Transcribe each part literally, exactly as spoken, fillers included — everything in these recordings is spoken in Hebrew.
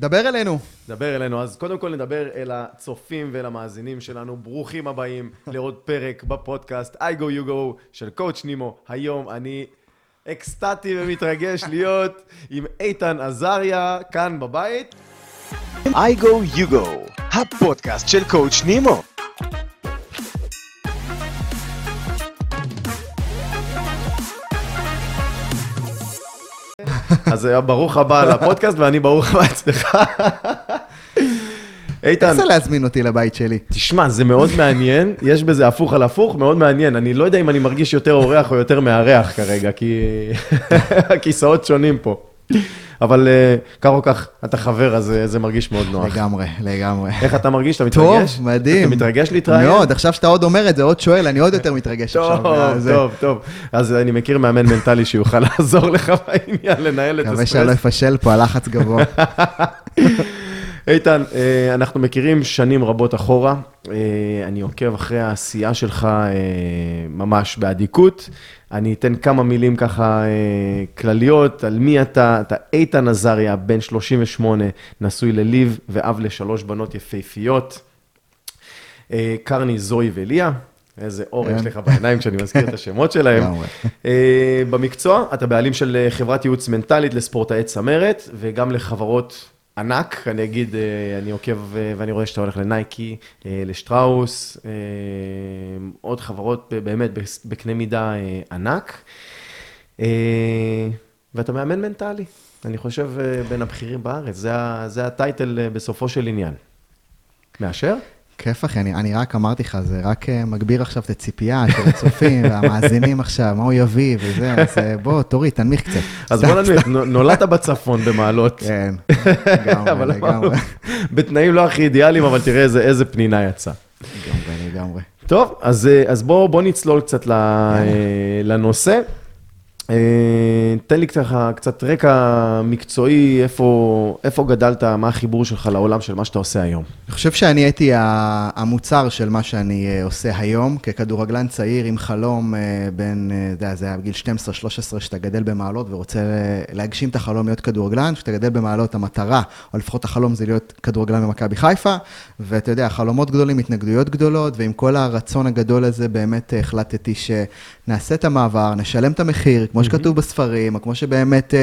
דבר אלינו. דבר אלינו. אז קודם כל נדבר אל הצופים ואל המאזינים שלנו. ברוכים הבאים לעוד פרק בפודקאסט I Go You Go של קואוץ' נימו. היום אני אקסטטי ומתרגש להיות עם איתן עזריה כאן בבית. I Go You Go, הפודקאסט של קואוץ' נימו. אז ברוך הבא לפודקאסט, ואני ברוך הבא אצלך. איתן. תנסה להזמין אותי לבית שלי. תשמע, זה מאוד מעניין, יש בזה הפוך על הפוך, מאוד מעניין. אני לא יודע אם אני מרגיש יותר אורח או יותר מארח כרגע, כי הכיסאות שונים פה. אבל כך או כך, אתה חבר, אז זה מרגיש מאוד נוח. לגמרי, לגמרי. איך אתה מרגיש? אתה מתרגש? טוב, מדהים. אתה מתרגש להתראיין? מאוד, עכשיו שאתה עוד אומר את זה, עוד שואל, אני עוד יותר מתרגש עכשיו. טוב, טוב, טוב. אז אני מכיר מאמן מנטלי שיוכל לעזור לך בעניין, לנהל את הספרס. מקווה שלא יפשל פה, הלחץ גבוה. איתן, אנחנו מכירים שנים רבות אחורה. אני עוקב אחרי העשייה שלך ממש באדיקות. אני אתן כמה מילים ככה כלליות על מי אתה. אתה איתן עזריה, בן שלושים ושמונה, נשוי לליב ואב לשלוש בנות יפהפיות. קרני, זוי וליה. איזה אור יש לך בעיניים כשאני מזכיר את השמות שלהם. במקצוע, אתה בעלים של חברת ייעוץ מנטלית לספורטאי צמרת וגם לחברות ענק, אני אגיד, אני עוקב ואני רואה שאתה הולך לנייקי, לשטראוס, עוד חברות באמת בקנה מידה ענק, ואתה מאמן מנטלי, אני חושב בין הבכירים בארץ, זה, זה הטייטל בסופו של עניין. מאשר? כיף אחי, אני, אני רק אמרתי לך, זה רק מגביר עכשיו את הציפייה של הצופים והמאזינים עכשיו, מה הוא יביא וזה, אז בוא, תורי, תנמיך קצת. אז בוא ננמיך, נולדת בצפון במעלות. כן, לגמרי, לגמרי. בתנאים לא הכי אידיאליים, אבל תראה איזה פנינה יצא. לגמרי, לגמרי. טוב, אז בוא נצלול קצת לנושא. תן לי קצת רקע מקצועי, איפה גדלת, מה החיבור שלך לעולם של מה שאתה עושה היום? אני חושב שאני הייתי המוצר של מה שאני עושה היום, ככדורגלן צעיר עם חלום בין, זה היה בגיל שתים עשרה שלוש עשרה, שאתה גדל במעלות ורוצה להגשים את החלום להיות כדורגלן, שאתה גדל במעלות המטרה, או לפחות החלום זה להיות כדורגלן במכבי חיפה, ואתה יודע, חלומות גדולים, התנגדויות גדולות, ועם כל הרצון הגדול הזה באמת החלטתי שנעשה את המעבר, נשלם את המחיר, כמו שכתוב בספרים, כמו שבאמת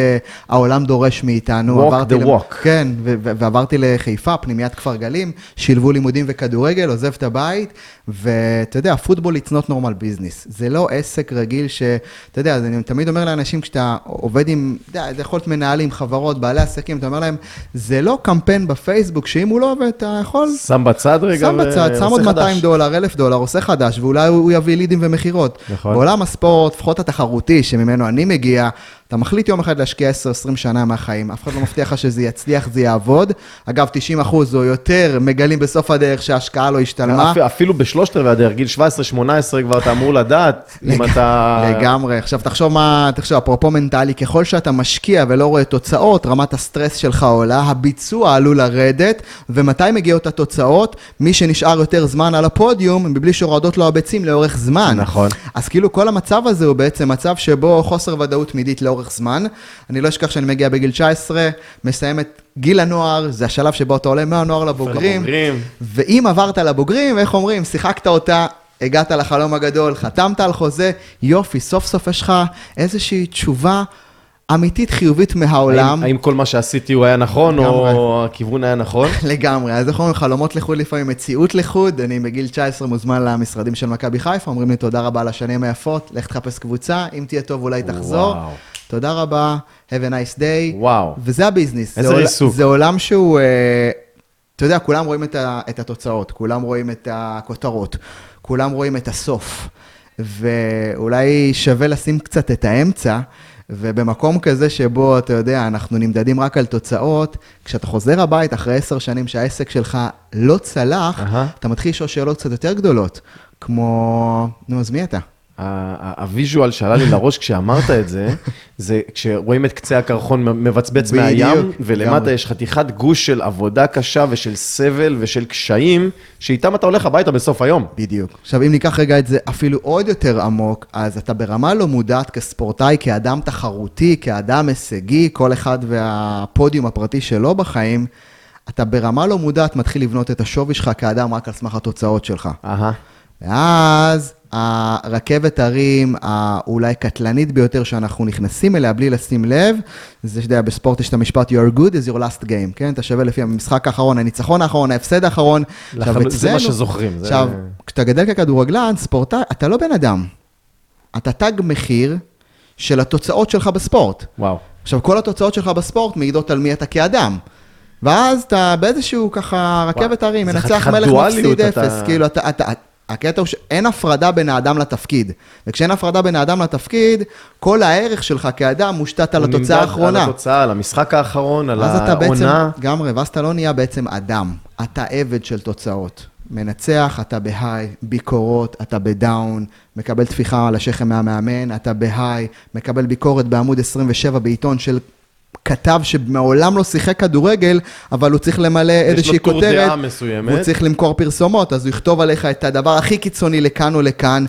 העולם דורש מאיתנו. Walk the walk. כן, ועברתי לחיפה, פנימיית כפר גלים, שילבו לימודים וכדורגל, עוזב את הבית, ואתה יודע, הפוטבול it's not normal business. זה לא עסק רגיל ש... אתה יודע, אני תמיד אומר לאנשים, כשאתה עובד עם, אתה יודע, יכול להיות מנהלים, חברות, בעלי עסקים, אתה אומר להם, זה לא קמפיין בפייסבוק, שאם הוא לא עובד, אתה יכול... שם בצד רגע, שם בצד, שם עוד מאתיים דולר, אלף דולר, עושה חדש, ואולי הוא יביא לידים ומחירות. בעולם הספורט, לפחות התחרותי, שממנו אני מגיע, אתה מחליט יום אחד להשקיע עשר עשרים שנה מהחיים, אף אחד לא מבטיח לך שזה יצליח, זה יעבוד. אגב, תשעים אחוז או יותר מגלים בסוף הדרך שההשקעה לא השתלמה. אפילו בשלושת רבעי הדרך, גיל שבע עשרה שמונה עשרה כבר אתה אמור לדעת, אם אתה... לגמרי. עכשיו, תחשוב מה, תחשוב, אפרופו מנטלי, ככל שאתה משקיע ולא רואה תוצאות, רמת הסטרס שלך עולה, הביצוע עלול לרדת, ומתי מגיעות התוצאות? מי שנשאר יותר זמן על הפודיום, מבלי שהורדות לו הביצים לאורך זמן. נכון. אז כאילו כל המצב הזה הוא בעצם מצב שבו חוסר ודאות מידית לאורך זמן. אני לא אשכח שאני מגיע בגיל תשע עשרה, מסיים את גיל הנוער, זה השלב שבו אתה עולה מהנוער לבוגרים, ואם עברת לבוגרים, איך אומרים, שיחקת אותה, הגעת לחלום הגדול, חתמת על חוזה, יופי, סוף סוף יש לך איזושהי תשובה אמיתית חיובית מהעולם. האם כל מה שעשיתי הוא היה נכון, או הכיוון היה נכון? לגמרי, אז אנחנו אומרים, חלומות לחוד לפעמים, מציאות לחוד, אני בגיל תשע עשרה מוזמן למשרדים של מכבי חיפה, אומרים לי תודה רבה על השנים היפות, לך תחפש קבוצה, אם תהיה טוב אולי תחזור. תודה רבה, have a nice day. וואו. וזה הביזנס. איזה ריסוק. זה עולם שהוא, אתה יודע, כולם רואים את התוצאות, כולם רואים את הכותרות, כולם רואים את הסוף, ואולי שווה לשים קצת את האמצע, ובמקום כזה שבו, אתה יודע, אנחנו נמדדים רק על תוצאות, כשאתה חוזר הבית אחרי עשר שנים שהעסק שלך לא צלח, אתה מתחיל לשאול שאלות קצת יותר גדולות, כמו, נו, אז מי אתה? הוויז'ואל שעלה לי לראש כשאמרת את זה, זה כשרואים את קצה הקרחון מבצבץ מהים, ולמטה יש חתיכת גוש של עבודה קשה ושל סבל ושל קשיים, שאיתם אתה הולך הביתה בסוף היום. בדיוק. עכשיו, אם ניקח רגע את זה אפילו עוד יותר עמוק, אז אתה ברמה לא מודעת כספורטאי, כאדם תחרותי, כאדם הישגי, כל אחד והפודיום הפרטי שלו בחיים, אתה ברמה לא מודעת מתחיל לבנות את השווי שלך כאדם רק על סמך התוצאות שלך. אהה. ואז הרכבת הרים, האולי קטלנית ביותר שאנחנו נכנסים אליה, בלי לשים לב, זה שדע, בספורט יש את המשפט, you are good is your last game, כן? אתה שווה לפי המשחק האחרון, הניצחון האחרון, ההפסד האחרון. לח... עכשיו, זה מה שזוכרים. עכשיו, זה... כשאתה גדל ככדורגלן, ספורטאי, אתה לא בן אדם. אתה תג מחיר של התוצאות שלך בספורט. וואו. עכשיו, כל התוצאות שלך בספורט מעידות על מי אתה כאדם. ואז אתה באיזשהו ככה, רכבת הרים, מנצח מלך מפסיד אפס, כאילו, אתה, אתה, הקטע הוא שאין הפרדה בין האדם לתפקיד, וכשאין הפרדה בין האדם לתפקיד, כל הערך שלך כאדם מושתת על התוצאה האחרונה. נמדד על התוצאה, על המשחק האחרון, על העונה. גם רבס, אתה לא נהיה בעצם אדם, אתה עבד של תוצאות. מנצח, אתה בהיי, ביקורות, אתה בדאון, מקבל תפיחה על השכם מהמאמן, אתה בהיי, מקבל ביקורת בעמוד עשרים ושבע בעיתון של כתב שמעולם לא שיחק כדורגל, אבל הוא צריך למלא איזושהי כותרת, הוא צריך למכור פרסומות, אז הוא יכתוב עליך את הדבר הכי קיצוני לכאן או לכאן,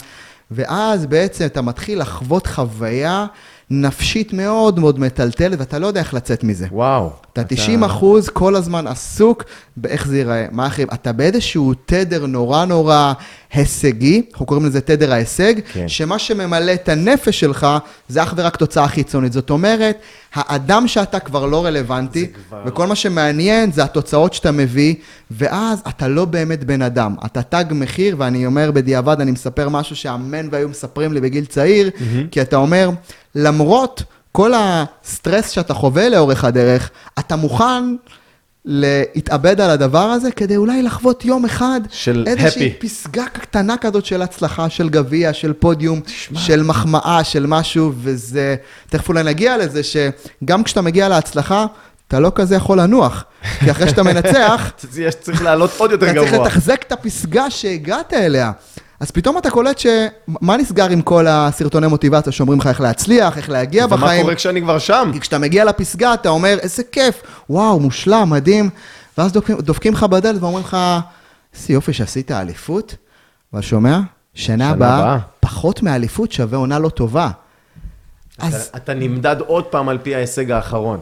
ואז בעצם אתה מתחיל לחוות חוויה נפשית מאוד מאוד מטלטלת, ואתה לא יודע איך לצאת מזה. וואו. אתה תשעים אחוז כל הזמן עסוק באיך זה ייראה, מה אחרים, אתה באיזשהו תדר נורא נורא הישגי, אנחנו קוראים לזה תדר ההישג, כן. שמה שממלא את הנפש שלך, זה אך ורק תוצאה חיצונית. זאת אומרת, האדם שאתה כבר לא רלוונטי, כבר... וכל מה שמעניין זה התוצאות שאתה מביא, ואז אתה לא באמת בן אדם, אתה תג מחיר, ואני אומר בדיעבד, אני מספר משהו שהאמן והיו מספרים לי בגיל צעיר, mm-hmm. כי אתה אומר, למרות כל הסטרס שאתה חווה לאורך הדרך, אתה מוכן להתאבד על הדבר הזה, כדי אולי לחוות יום אחד, איזושהי פסגה קטנה כזאת של הצלחה, של גביע, של פודיום, של מחמאה, של משהו, וזה, תכף אולי נגיע לזה, שגם כשאתה מגיע להצלחה, אתה לא כזה יכול לנוח, כי אחרי שאתה מנצח, צריך לעלות עוד יותר גבוה. אתה צריך לתחזק את הפסגה שהגעת אליה. אז פתאום אתה קולט שמה נסגר עם כל הסרטוני מוטיבציה שאומרים לך איך להצליח, איך להגיע בחיים. ומה קורה כשאני כבר שם? כי כשאתה מגיע לפסגה, אתה אומר, איזה כיף, וואו, מושלם, מדהים. ואז דופקים לך בדלת ואומרים לך, איזה יופי שעשית אליפות. ואתה שומע, שנה הבאה, פחות מאליפות שווה עונה לא טובה. אתה נמדד עוד פעם על פי ההישג האחרון.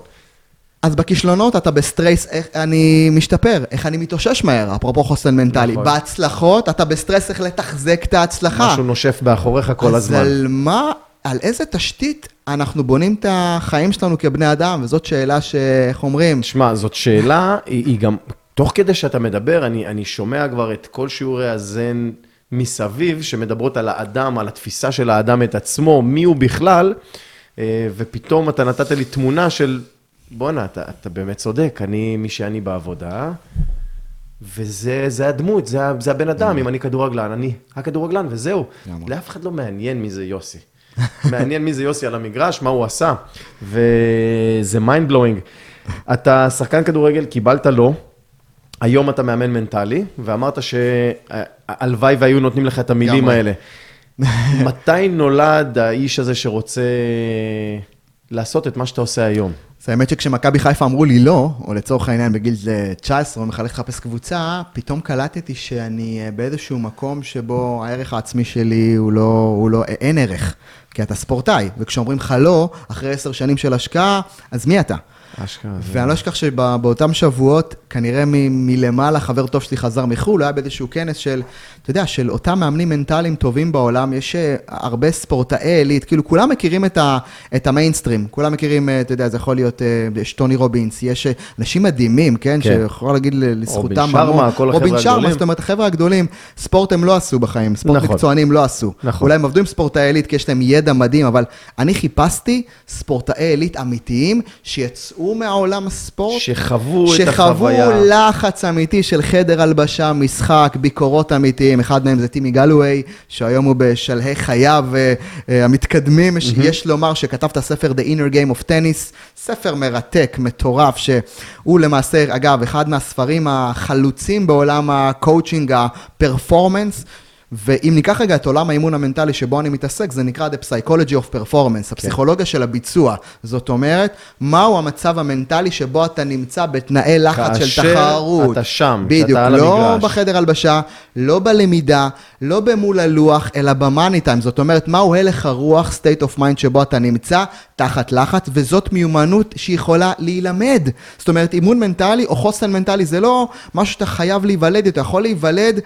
אז בכישלונות אתה בסטרס, איך אני משתפר, איך אני מתאושש מהר, אפרופו חוסן מנטלי. נכון. בהצלחות, אתה בסטרס איך לתחזק את ההצלחה. משהו נושף באחוריך כל אז הזמן. אז על מה, על איזה תשתית אנחנו בונים את החיים שלנו כבני אדם, וזאת שאלה שאיך אומרים? תשמע, זאת שאלה, היא, היא גם, תוך כדי שאתה מדבר, אני, אני שומע כבר את כל שיעורי הזן מסביב, שמדברות על האדם, על התפיסה של האדם את עצמו, מי הוא בכלל, ופתאום אתה נתת לי תמונה של... בונה, אתה, אתה באמת צודק, אני מי שאני בעבודה, וזה זה הדמות, זה, זה הבן אדם, אם אני כדורגלן, אני הכדורגלן, וזהו. לאף אחד לא מעניין מי זה יוסי. מעניין מי זה יוסי על המגרש, מה הוא עשה, וזה mind blowing. אתה שחקן כדורגל, קיבלת לו, היום אתה מאמן מנטלי, ואמרת שהלוואי והיו נותנים לך את המילים האלה. מתי נולד האיש הזה שרוצה לעשות את מה שאתה עושה היום? אז האמת שכשמכבי חיפה אמרו לי לא, או לצורך העניין בגיל תשע עשרה, אני מחלק לחפש קבוצה, פתאום קלטתי שאני באיזשהו מקום שבו הערך העצמי שלי הוא לא, הוא לא, אין ערך, כי אתה ספורטאי, וכשאומרים לך לא, אחרי עשר שנים של השקעה, אז מי אתה? השקעה. ואני לא אשכח שבאותם שבועות, כנראה מ- מלמעלה, חבר טוב שלי חזר מחול, היה באיזשהו כנס של, אתה יודע, של אותם מאמנים מנטליים טובים בעולם, יש הרבה ספורטאי אליט, כאילו כולם מכירים את, ה- את המיינסטרים, כולם מכירים, אתה יודע, זה יכול להיות, יש טוני רובינס, יש אנשים מדהימים, כן, כן. שיכול להגיד לזכותם, רובין שרמה, זאת אומרת, החברה הגדולים, ספורט הם לא עשו בחיים, ספורט נכון. מקצוענים לא עשו, נכון. אולי הם עבדו עם ספורטאי אליט, כי יש להם ידע מדהים, אבל אני חיפשתי ספורטאי אליט אמיתיים שיצאו מהעולם הספורט, שחוו את החוויה. שחוו לחץ אמיתי של חדר הלבשה, משחק, ביקורות אמיתיים. אחד מהם זה טימי גלווי, שהיום הוא בשלהי חייו המתקדמים. Mm-hmm. יש לומר שכתב את הספר The Inner Game of Tennis, ספר מרתק, מטורף, שהוא למעשה, אגב, אחד מהספרים החלוצים בעולם הקואוצ'ינג, הפרפורמנס, ואם ניקח רגע את עולם האימון המנטלי שבו אני מתעסק, זה נקרא The Psychology of Performance, הפסיכולוגיה של הביצוע. זאת אומרת, מהו המצב המנטלי שבו אתה נמצא בתנאי לחץ של תחרות. כאשר אתה שם, בדיוק, אתה על המגרש. לא בחדר הלבשה, לא בלמידה, לא במול הלוח, אלא במאני טיים. זאת אומרת, מהו הלך הרוח, state of mind שבו אתה נמצא, תחת לחץ, וזאת מיומנות שיכולה להילמד. זאת אומרת, אימון מנטלי או חוסן מנטלי, זה לא משהו שאתה חייב להיוולד, אתה יכול להיוולד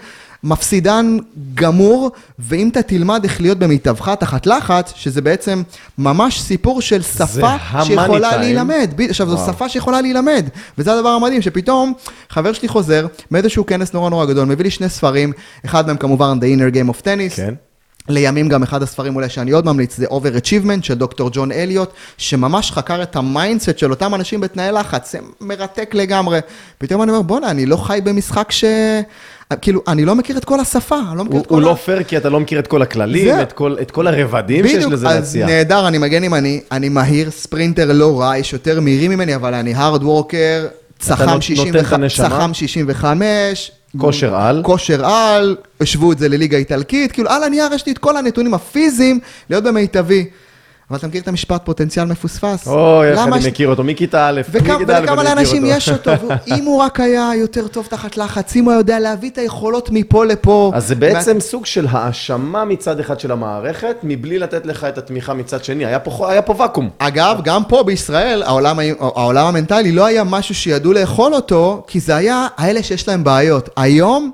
מפסידן גמור, ואם אתה תלמד איך להיות במיטבך תחת לחץ, שזה בעצם ממש סיפור של שפה שיכולה להילמד. עכשיו, זו שפה שיכולה להילמד, וזה הדבר המדהים, שפתאום חבר שלי חוזר מאיזשהו כנס נורא נורא גדול, מביא לי שני ספרים, אחד מהם כמובן The Inner Game of Tennis, כן. לימים גם אחד הספרים אולי שאני עוד ממליץ, זה Over Achievement של דוקטור ג'ון אליוט, שממש חקר את המיינדסט של אותם אנשים בתנאי לחץ, זה מרתק לגמרי. פתאום אני אומר, בונה, אני לא חי במשחק ש... כאילו, אני לא מכיר את כל השפה, אני לא מכיר הוא, את כל... הוא ה... לא פייר, כי אתה לא מכיר את כל הכללים, זה... את, כל, את כל הרבדים בדיוק, שיש לזה להציע. בדיוק, אז נהדר, אני מגן אם אני, אני מהיר, ספרינטר לא רע, יש יותר מהירים ממני, אבל אני hard worker, צחם, שישים וחמש, כושר על. כושר על, השוו את זה לליגה איטלקית, כאילו, על הנייר יש לי את כל הנתונים הפיזיים להיות במיטבי. אבל אתה מכיר את המשפט פוטנציאל מפוספס? או, איך אני מכיר אותו, מכיתה א', וכמה לאנשים יש אותו, אם הוא רק היה יותר טוב תחת לחץ, אם הוא יודע להביא את היכולות מפה לפה. אז זה בעצם סוג של האשמה מצד אחד של המערכת, מבלי לתת לך את התמיכה מצד שני, היה פה וקום. אגב, גם פה בישראל, העולם המנטלי לא היה משהו שידעו לאכול אותו, כי זה היה האלה שיש להם בעיות. היום...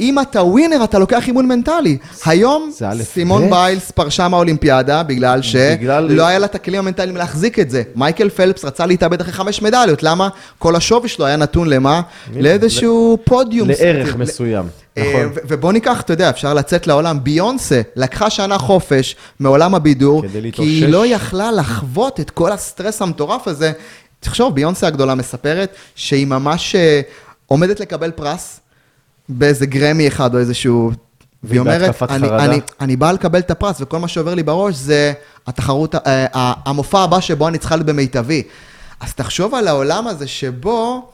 אם אתה ווינר, אתה לוקח אימון מנטלי. היום, סימון ביילס פרשה מהאולימפיאדה, בגלל שלא היה לה את הכלים המנטליים להחזיק את זה. מייקל פלפס רצה להתאבד אחרי חמש מדליות. למה? כל השווי שלו היה נתון למה? לאיזשהו פודיום. לערך מסוים. ובוא ניקח, אתה יודע, אפשר לצאת לעולם. ביונסה לקחה שנה חופש מעולם הבידור, כי היא לא יכלה לחוות את כל הסטרס המטורף הזה. תחשוב, ביונסה הגדולה מספרת שהיא ממש עומדת לקבל פרס, באיזה גרמי אחד או איזשהו, והיא אומרת, אני, אני, אני באה לקבל את הפרס, וכל מה שעובר לי בראש זה התחרות, המופע הבא שבו אני צריכה להיות במיטבי. אז תחשוב על העולם הזה שבו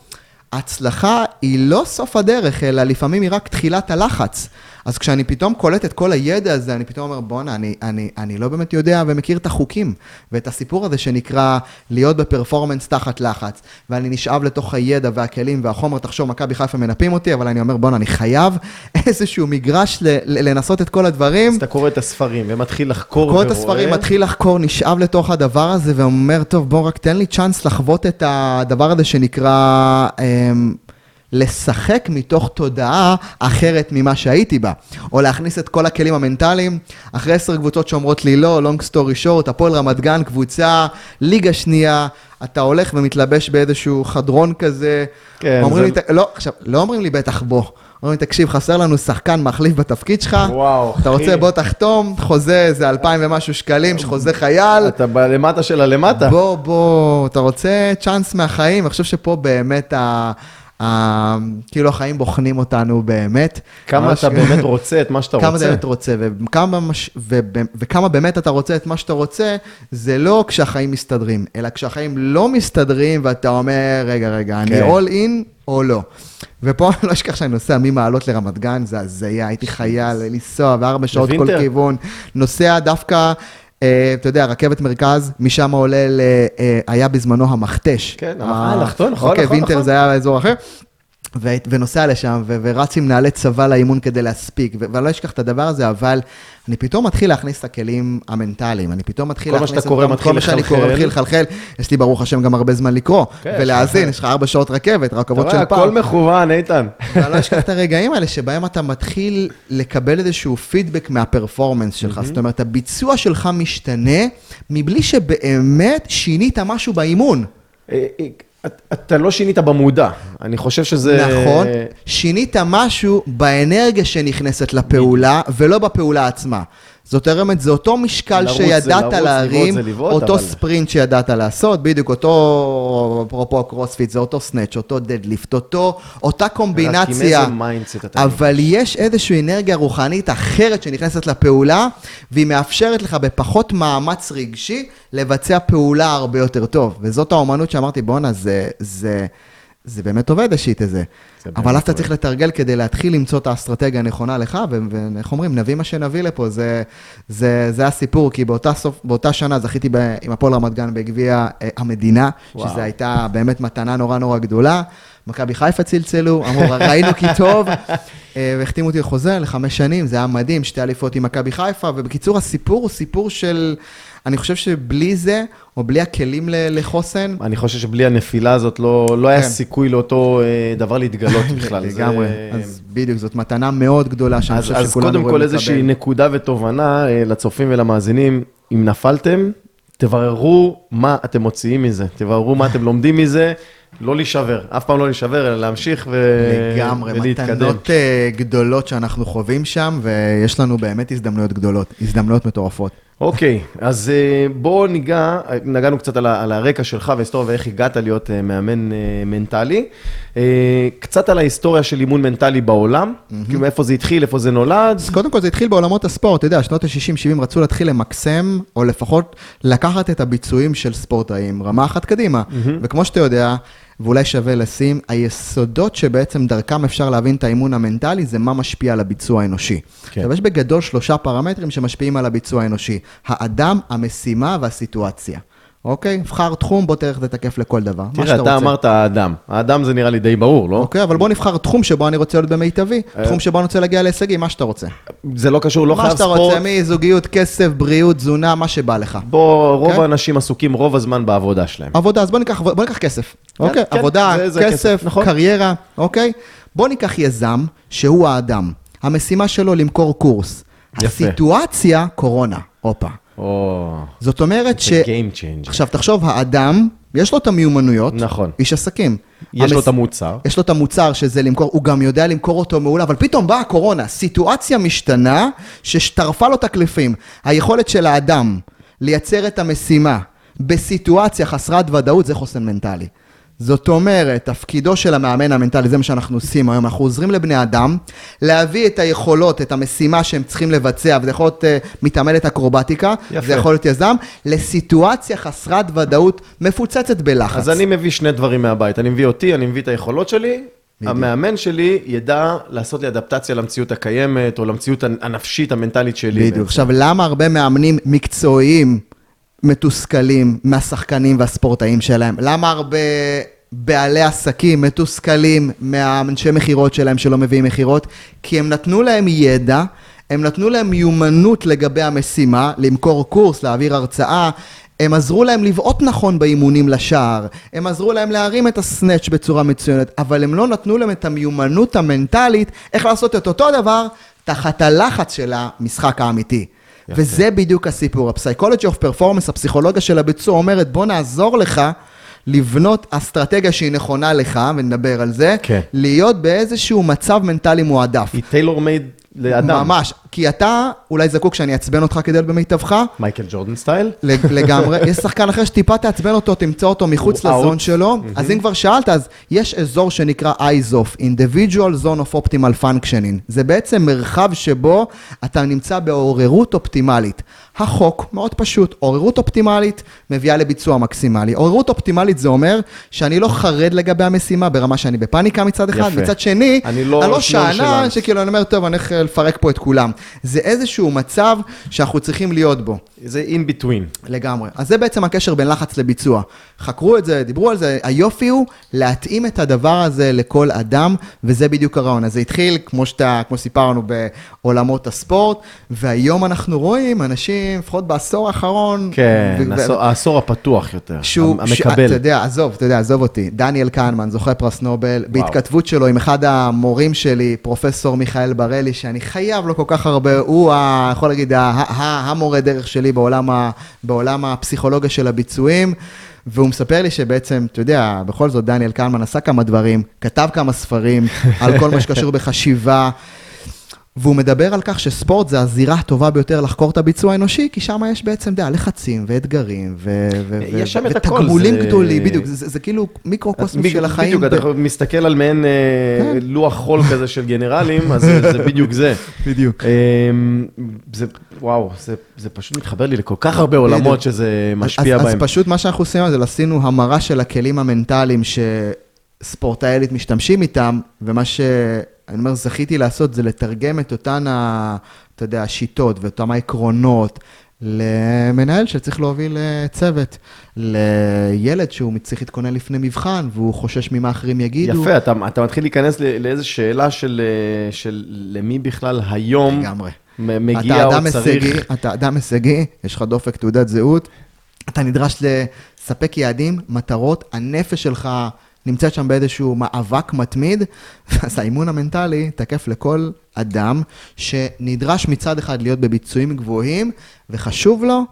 הצלחה היא לא סוף הדרך, אלא לפעמים היא רק תחילת הלחץ. אז כשאני פתאום קולט את כל הידע הזה, אני פתאום אומר, בונה, אני, אני, אני לא באמת יודע ומכיר את החוקים, ואת הסיפור הזה שנקרא להיות בפרפורמנס תחת לחץ, ואני נשאב לתוך הידע והכלים והחומר, תחשוב, מכבי חיפה מנפים אותי, אבל אני אומר, בונה, אני חייב איזשהו מגרש לנסות את כל הדברים. אז אתה קורא את הספרים ומתחיל לחקור. קורא את הספרים, מתחיל לחקור, נשאב לתוך הדבר הזה, ואומר, טוב, בוא רק תן לי צ'אנס לחוות את הדבר הזה שנקרא... לשחק מתוך תודעה אחרת ממה שהייתי בה, או להכניס את כל הכלים המנטליים, אחרי עשר קבוצות שאומרות לי לא, לונג סטורי שורט, הפועל רמת גן, קבוצה, ליגה שנייה, אתה הולך ומתלבש באיזשהו חדרון כזה, כן, אומרים זה... לי, לא, עכשיו, לא אומרים לי בטח בוא, אומרים לי, תקשיב, חסר לנו שחקן מחליף בתפקיד שלך, וואו, אתה רוצה אחי. בוא תחתום, חוזה איזה אלפיים ומשהו שקלים, שחוזה חייל. אתה בלמטה של הלמטה. בוא, בוא, אתה רוצה צ'אנס מהחיים, אני חושב שפה באמת ה... כאילו החיים בוחנים אותנו באמת. כמה אתה באמת רוצה את מה שאתה רוצה. כמה באמת רוצה, וכמה באמת אתה רוצה את מה שאתה רוצה, זה לא כשהחיים מסתדרים, אלא כשהחיים לא מסתדרים, ואתה אומר, רגע, רגע, אני all in או לא. ופה אני לא אשכח שאני נוסע ממעלות לרמת גן, זה הזיה, הייתי חייל, לנסוע, וארבע שעות כל כיוון, נוסע דווקא, אתה יודע, רכבת מרכז, משם עולה, היה בזמנו המחתש. כן, נכון, נכון. אוקיי, וינטר זה היה באזור אחר. ונוסע לשם, ורץ עם נעלי צבא לאימון כדי להספיק, ואני לא אשכח את הדבר הזה, אבל אני פתאום מתחיל להכניס את הכלים המנטליים, אני פתאום מתחיל להכניס את כל שאני קורא, מתחיל לחלחל, יש לי ברוך השם גם הרבה זמן לקרוא, ולהאזין, יש לך ארבע שעות רכבת, רכבות של פעם. אתה רואה, הכל מכוון, איתן. ואני לא אשכח את הרגעים האלה, שבהם אתה מתחיל לקבל איזשהו פידבק מהפרפורמנס שלך, זאת אומרת, הביצוע שלך משתנה, מבלי שבאמת שינית משהו באימון. אתה לא שינית במודע, אני חושב שזה... נכון, שינית משהו באנרגיה שנכנסת לפעולה, ולא בפעולה עצמה. זאת אומרת, זה אותו משקל שידעת להרים, אותו ספרינט שידעת לעשות, בדיוק אותו, אפרופו הקרוספיט, זה אותו סנאץ', אותו דדליפט, אותה קומבינציה, אבל יש איזושהי אנרגיה רוחנית אחרת שנכנסת לפעולה, והיא מאפשרת לך בפחות מאמץ רגשי, לבצע פעולה הרבה יותר טוב, וזאת האומנות שאמרתי, בונה, זה... זה באמת עובד השיט הזה. אבל אז אתה צריך לתרגל כדי להתחיל למצוא את האסטרטגיה הנכונה לך, ואיך אומרים, נביא מה שנביא לפה, זה הסיפור, כי באותה שנה זכיתי עם הפועל רמת גן בגביע המדינה, שזה הייתה באמת מתנה נורא נורא גדולה, מכבי חיפה צלצלו, אמרו, ראינו כי טוב, והחתימו אותי לחוזה לחמש שנים, זה היה מדהים, שתי אליפות עם מכבי חיפה, ובקיצור הסיפור הוא סיפור של... אני חושב שבלי זה, או בלי הכלים לחוסן... אני חושב שבלי הנפילה הזאת, לא היה סיכוי לאותו דבר להתגלות בכלל. לגמרי, אז בדיוק, זאת מתנה מאוד גדולה, שאני חושב שכולנו רואים לקבל. אז קודם כל איזושהי נקודה ותובנה לצופים ולמאזינים, אם נפלתם, תבררו מה אתם מוציאים מזה, תבררו מה אתם לומדים מזה, לא להישבר, אף פעם לא להישבר, אלא להמשיך ולהתקדם. לגמרי, מתנות גדולות שאנחנו חווים שם, ויש לנו באמת הזדמנויות גדולות, הזדמנויות מטורפות. אוקיי, אז בואו ניגע, נגענו קצת על הרקע שלך וההיסטוריה ואיך הגעת להיות מאמן מנטלי, קצת על ההיסטוריה של אימון מנטלי בעולם, כאילו איפה זה התחיל, איפה זה נולד. אז קודם כל זה התחיל בעולמות הספורט, אתה יודע, שנות ה-שישים שבעים רצו להתחיל למקסם, או לפחות לקחת את הביצועים של ספורטאים, רמה אחת קדימה, וכמו שאתה יודע, ואולי שווה לשים, היסודות שבעצם דרכם אפשר להבין את האימון המנטלי, זה מה משפיע על הביצוע האנושי. עכשיו, יש בגדול שלושה פרמטרים שמשפיעים על הביצוע האנושי. האדם, המשימה והסיטואציה. אוקיי? נבחר תחום, בוא תלך לתקף לכל דבר. תראה, אתה אמרת האדם. האדם זה נראה לי די ברור, לא? אוקיי, אבל בוא נבחר תחום שבו אני רוצה להיות במיטבי, תחום שבו אני רוצה להגיע להישגים, מה שאתה רוצה. זה לא קשור, לא חייב ספורט. מה שאתה רוצה, מזוגיות, כסף, בריאות, תזונה, מה שבא לך. בוא, רוב האנשים עסוקים רוב הזמן בעבודה שלהם. עבודה, אז בוא ניקח, בוא ניקח כסף. אוקיי? עבודה, כסף, קריירה, אוקיי? בוא ניקח יזם שהוא האדם. המשימה שלו למכור קורס. הסיטואציה, קורונה. אופה. זאת אומרת ש... עכשיו תחשוב, האדם, יש לו את המיומנויות, איש עסקים. יש לו את המוצר. יש לו את המוצר שזה למכור, הוא גם יודע למכור אותו מעולה, אבל פתאום באה הקורונה, סיטואציה משתנה ששטרפה לו את הקלפים. היכולת של האדם לייצר את המשימה בסיטואציה חסרת ודאות, זה חוסן מנטלי. זאת אומרת, תפקידו של המאמן המנטלי, זה מה שאנחנו עושים היום, אנחנו עוזרים לבני אדם, להביא את היכולות, את המשימה שהם צריכים לבצע, וזה יכול להיות uh, מתעמלת אקרובטיקה, יפה. זה יכול להיות יזם, לסיטואציה חסרת ודאות מפוצצת בלחץ. אז אני מביא שני דברים מהבית, אני מביא אותי, אני מביא את היכולות שלי, בדיוק. המאמן שלי ידע לעשות לי אדפטציה למציאות הקיימת, או למציאות הנפשית המנטלית שלי. בדיוק, בעצם. עכשיו למה הרבה מאמנים מקצועיים, מתוסכלים מהשחקנים והספורטאים שלהם. למה הרבה בעלי עסקים מתוסכלים מהאנשי מחירות שלהם שלא מביאים מחירות? כי הם נתנו להם ידע, הם נתנו להם מיומנות לגבי המשימה, למכור קורס, להעביר הרצאה, הם עזרו להם לבעוט נכון באימונים לשער, הם עזרו להם להרים את הסנאץ' בצורה מצוינת, אבל הם לא נתנו להם את המיומנות המנטלית, איך לעשות את אותו דבר תחת הלחץ של המשחק האמיתי. וזה בדיוק הסיפור. הפסיכולוגיה אוף פרפורמנס, הפסיכולוגיה של הביצוע אומרת, בוא נעזור לך לבנות אסטרטגיה שהיא נכונה לך, ונדבר על זה, להיות באיזשהו מצב מנטלי מועדף. היא טיילור מייד לאדם. ממש, כי אתה אולי זקוק שאני אעצבן אותך כדי במיטבך. מייקל ג'ורדן סטייל. לגמרי, יש שחקן אחרי שטיפה תעצבן אותו, תמצא אותו מחוץ לזון שלו. אז אם כבר שאלת, אז יש אזור שנקרא איי זוף, Individual Zone of Optimal Functioning. זה בעצם מרחב שבו אתה נמצא בעוררות אופטימלית. החוק מאוד פשוט, עוררות אופטימלית מביאה לביצוע מקסימלי. עוררות אופטימלית זה אומר שאני לא חרד לגבי המשימה, ברמה שאני בפאניקה מצד אחד, מצד שני, אני לא שענה שכאילו אני אומר, טוב, אני הולך לפרק פה את כולם. זה איזשהו מצב שאנחנו צריכים להיות בו. זה in between. לגמרי. אז זה בעצם הקשר בין לחץ לביצוע. חקרו את זה, דיברו על זה, היופי הוא להתאים את הדבר הזה לכל אדם, וזה בדיוק הרעיון. אז זה התחיל, כמו שאתה, כמו סיפרנו, בעולמות הספורט, והיום אנחנו רואים אנשים, לפחות בעשור האחרון. כן, העשור הפתוח יותר, המקבל. אתה יודע, עזוב, אתה יודע, עזוב אותי. דניאל קהנמן, זוכה פרס נובל, בהתכתבות שלו עם אחד המורים שלי, פרופסור מיכאל ברלי, שאני חייב לו כל כך הרבה, הוא, יכול להגיד, המורה דרך שלי בעולם הפסיכולוגיה של הביצועים, והוא מספר לי שבעצם, אתה יודע, בכל זאת דניאל קהנמן עשה כמה דברים, כתב כמה ספרים על כל מה שקשור בחשיבה, והוא מדבר על כך שספורט זה הזירה הטובה ביותר לחקור את הביצוע האנושי, כי שם יש בעצם דה, לחצים ואתגרים, ותגמולים גדולים, בדיוק, זה כאילו מיקרו-קוסמוס של החיים. בדיוק, אתה מסתכל על מעין לוח חול כזה של גנרלים, אז זה בדיוק זה. בדיוק. וואו, זה פשוט מתחבר לי לכל כך הרבה עולמות שזה משפיע בהם. אז פשוט מה שאנחנו עושים זה לשים המראה של הכלים המנטליים ש... ספורטאי עילית משתמשים איתם, ומה שאני אומר, זכיתי לעשות, זה לתרגם את אותן, ה, אתה יודע, השיטות ואותם העקרונות, למנהל שצריך להוביל צוות, לילד שהוא צריך להתכונן לפני מבחן, והוא חושש ממה אחרים יגידו. יפה, אתה, אתה מתחיל להיכנס לאיזו שאלה של, של למי בכלל היום לגמרי. מגיע או צריך. הישגי, אתה אדם הישגי, יש לך דופק תעודת זהות, אתה נדרש לספק יעדים, מטרות, הנפש שלך נמצאת שם באיזשהו מאבק מתמיד, אז האימון המנטלי תקף לכל אדם שנדרש מצד אחד להיות בביצועים גבוהים, וחשוב לו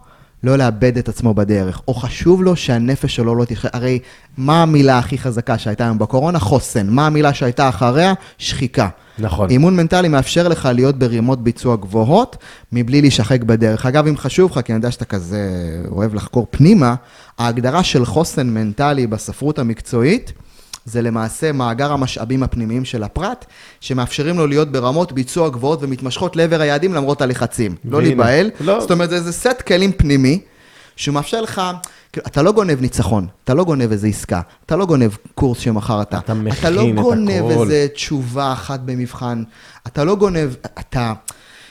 לא לאבד את עצמו בדרך, או חשוב לו שהנפש שלו לא תחיה. הרי מה המילה הכי חזקה שהייתה היום בקורונה? חוסן. מה המילה שהייתה אחריה? שחיקה. נכון. אימון מנטלי מאפשר לך להיות ברמות ביצוע גבוהות, מבלי להישחק בדרך. אגב, אם חשוב לך, כי אני יודע שאתה כזה אוהב לחקור פנימה, ההגדרה של חוסן מנטלי בספרות המקצועית, זה למעשה מאגר המשאבים הפנימיים של הפרט, שמאפשרים לו להיות ברמות ביצוע גבוהות ומתמשכות לעבר היעדים למרות הלחצים. לא להיבהל. לא. זאת אומרת, זה איזה סט כלים פנימי, שמאפשר לך, אתה לא גונב ניצחון, אתה לא גונב איזו עסקה, אתה לא גונב קורס שמחר אתה. אתה מכין את הכל. אתה לא גונב איזו תשובה אחת במבחן, אתה לא גונב, אתה...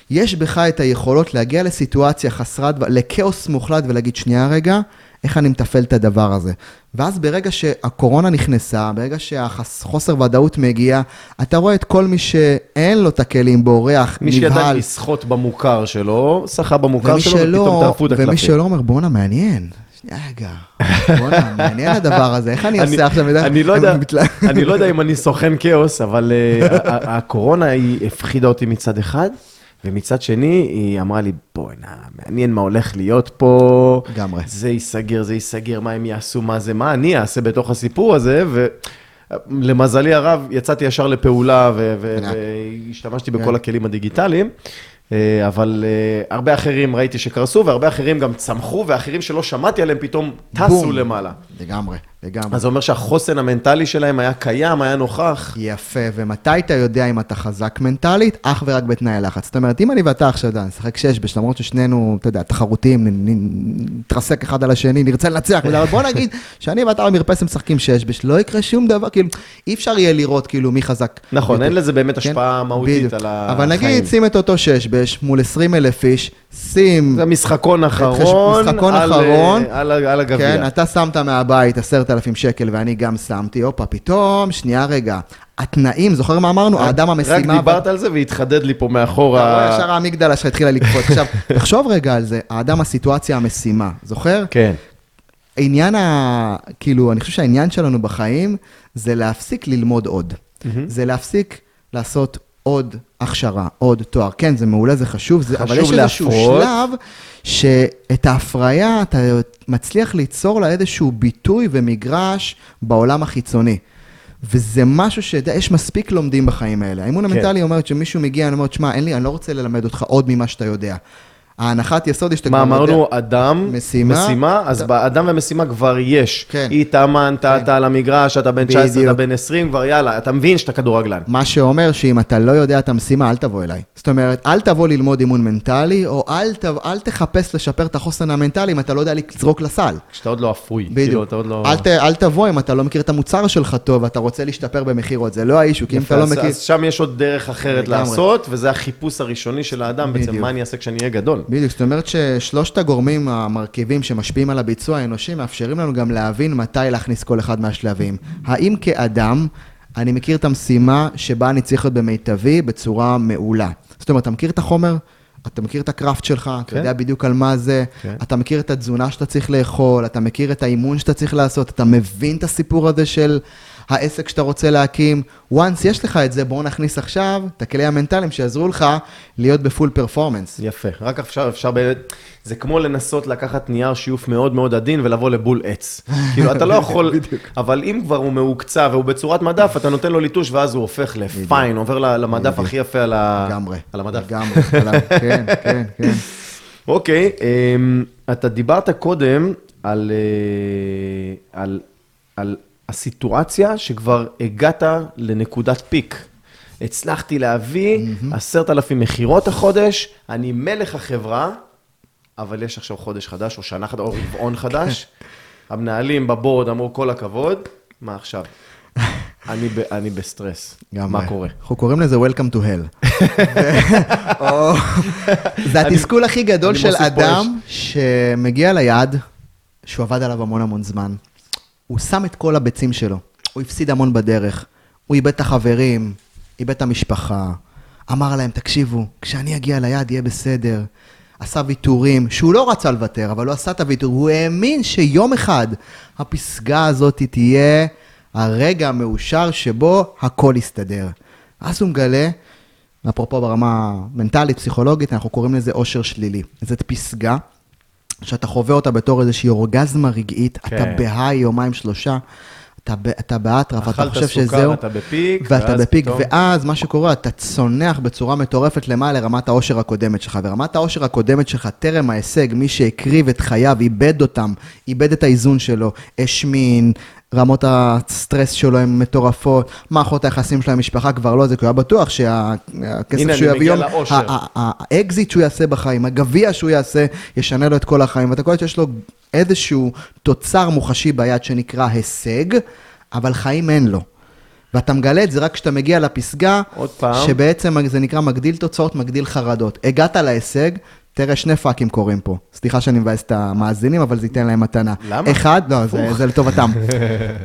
יש בך את היכולות להגיע לסיטואציה חסרת, לקאוס מוחלט ולהגיד שנייה רגע, איך אני מטפל את הדבר הזה. ואז ברגע שהקורונה נכנסה, ברגע שהחוסר ודאות מגיע, אתה רואה את כל מי שאין לו את הכלים, בורח, נבהל. מי שידע לשחות במוכר שלו, שחה במוכר שלו, ופתאום תעפו את הקלפים. ומי שלא אומר, בואו נמעניין. רגע, בואו נמעניין הדבר הזה, איך אני עושה עכשיו? אני לא יודע אם אני סוכן כאוס, אבל הקורונה היא הפחידה אותי מצד אחד, ומצד שני, היא אמרה לי, בואי, מעניין מה הולך להיות פה. גמרי. זה ייסגר, זה ייסגר, מה הם יעשו, מה זה, מה אני אעשה בתוך הסיפור הזה, ולמזלי הרב, יצאתי ישר לפעולה, והשתמשתי בכל הכלים הדיגיטליים, אבל הרבה אחרים ראיתי שקרסו, והרבה אחרים גם צמחו, ואחרים שלא שמעתי עליהם פתאום טסו למעלה. לגמרי, לגמרי. אז זה אומר שהחוסן המנטלי שלהם היה קיים, היה נוכח. יפה, ומתי אתה יודע אם אתה חזק מנטלית? אך ורק בתנאי לחץ. זאת אומרת, אם אני ואתה עכשיו, נשחק שש, בשלמרות ששנינו, אתה יודע, תחרותיים, נתרסק אחד על השני, נרצה לנצח, בוא נגיד שאני ואתה במרפסת משחקים שש, לא יקרה שום דבר, כאילו, אי אפשר יהיה לראות כאילו מי חזק. נכון, אין לזה באמת השפעה מהותית על החיים. אבל נגיד, שים את אותו שש מול עשרים אלף איש, שים... זה משחקון אחרון. משחקון אחרון. על הגביע. כן, אתה שמת מהבית עשרת אלפים שקל, ואני גם שמתי, אופה, פתאום, שנייה רגע. התנאים, זוכר מה אמרנו? האדם המשימה... רק דיברת על זה והתחדד לי פה מאחור ה... ישר המגדלה שהתחילה לקפוץ. עכשיו, תחשוב רגע על זה, האדם הסיטואציה המשימה, זוכר? כן. העניין ה... כאילו, אני חושב שהעניין שלנו בחיים, זה להפסיק ללמוד עוד. זה להפסיק לעשות עוד הכשרה, עוד תואר. כן, זה מעולה, זה חשוב, זה, חשוב אבל יש איזשהו שלב שאת ההפריה אתה מצליח ליצור לה איזשהו ביטוי ומגרש בעולם החיצוני. וזה משהו שיש מספיק לומדים בחיים האלה. האימון המנטלי אומרת שמישהו מגיע, אני אומרת, שמה, אין לי, אני לא רוצה ללמד אותך עוד ממה שאתה יודע. ההנחת יסוד יש את הגבול. מה אמרנו? אדם, משימה, משימה אז אתה... באדם ומשימה כבר יש. כן. התאמנת, כן. אתה על המגרש, אתה בן תשע עשרה, בדיוק. אתה בן עשרים, כבר יאללה, אתה מבין שאתה כדורגלן. מה שאומר שאם אתה לא יודע את המשימה, אל תבוא אליי. זאת אומרת, אל תבוא ללמוד אימון מנטלי, או אל, ת... אל תחפש לשפר את החוסן המנטלי, אם אתה לא יודע לזרוק לסל. כשאתה עוד לא אפוי. בדיוק. כאילו, אתה עוד לא... אל, ת... אל תבוא אם אתה לא מכיר את המוצר שלך טוב, אתה רוצה להשתפר במחירות, זה לא האישו, כי אם אתה לא מכיר... אז שם יש עוד דרך אחרת לעשות, וזה החיפוש הראשוני של האדם, בעצם מה אני אעשה כשאני גדול. בדיוק, זאת אומרת ששלושת הגורמים המרכיבים שמשפיעים על הביצוע האנושי, מאפשרים לנו גם להבין מתי להכניס כל אחד מהשלבים. האם כאדם, אני מכיר את המשימה שבה אני צריך להיות במיטבי בצורה מעולה. זאת אומרת, אתה מכיר את החומר, אתה מכיר את הקראפט שלך, כן. אתה יודע בדיוק על מה זה, כן. אתה מכיר את התזונה שאתה צריך לאכול, אתה מכיר את האימון שאתה צריך לעשות, אתה מבין את הסיפור הזה של... העסק שאתה רוצה להקים, once יש לך את זה, בואו נכניס עכשיו את הכלי המנטליים שיעזרו לך להיות בפול פרפורמנס. יפה, רק אפשר, אפשר באמת, זה כמו לנסות לקחת נייר שיוף מאוד מאוד עדין ולבוא לבול עץ. כאילו, אתה לא יכול, אבל אם כבר הוא מעוקצה והוא בצורת מדף, אתה נותן לו ליטוש ואז הוא הופך לפיין, עובר למדף הכי יפה על המדף. גמרי, כן, כן, כן. אוקיי, אתה דיברת קודם על... על... הסיטואציה שכבר הגעת לנקודת פיק. הצלחתי להביא עשרת אלפים מחירות החודש, אני מלך החברה, אבל יש עכשיו חודש חדש, או שנה חדש, או רבעון חדש. המנהלים בבורד אמרו כל הכבוד, מה עכשיו? אני אני בסטרס. מה קורה? אנחנו קוראים לזה Welcome to Hell. זה התסכול הכי גדול של אדם שמגיע ליעד, שהוא עבד עליו המון המון זמן. הוא שם את כל הביצים שלו. הוא הפסיד המון בדרך. הוא איבד את החברים, איבד את המשפחה. אמר להם, תקשיבו, כשאני אגיע ליעד יהיה בסדר. עשה ויתורים, שהוא לא רצה לוותר, אבל הוא עשה את הויתור. הוא האמין שיום אחד הפסגה הזאת תהיה הרגע המאושר שבו הכל יסתדר. אז הוא מגלה, אפרופו ברמה מנטלית, פסיכולוגית, אנחנו קוראים לזה אושר שלילי. זאת פסגה שאתה חווה אותה בתור איזושהי אורגזמה רגעית, כן. אתה בהיי יומיים שלושה, אתה, אתה באטרף, אתה חושב סוכר, שזהו, אתה בפיק, ואתה בפיק, פתאום... ואז מה שקורה, אתה צונח בצורה מטורפת למעלה לרמת האושר הקודמת שלך, ורמת האושר הקודמת שלך, תרם ההישג, מי שהקריב את חייו, איבד אותם, איבד את האיזון שלו, השמין, רמות הסטרס שלו הן מטורפות, מערכות היחסים של המשפחה כבר לא, זה כי הוא היה בטוח שהכסף שהוא יביא יום, האקזיט שהוא יעשה בחיים, הגביע שהוא יעשה, ישנה לו את כל החיים, ואתה קורא שיש לו איזשהו תוצר מוחשי ביד שנקרא הישג, אבל חיים אין לו. ואתה מגלה את זה רק כשאתה מגיע לפסגה, שבעצם זה נקרא מגדיל תוצאות, מגדיל חרדות. הגעת להישג, תראה, שני פאקים קוראים פה. סליחה שאני מבאס את המאזינים, אבל זה ייתן להם מתנה. למה? אחד, לא, זה, זה לטובתם.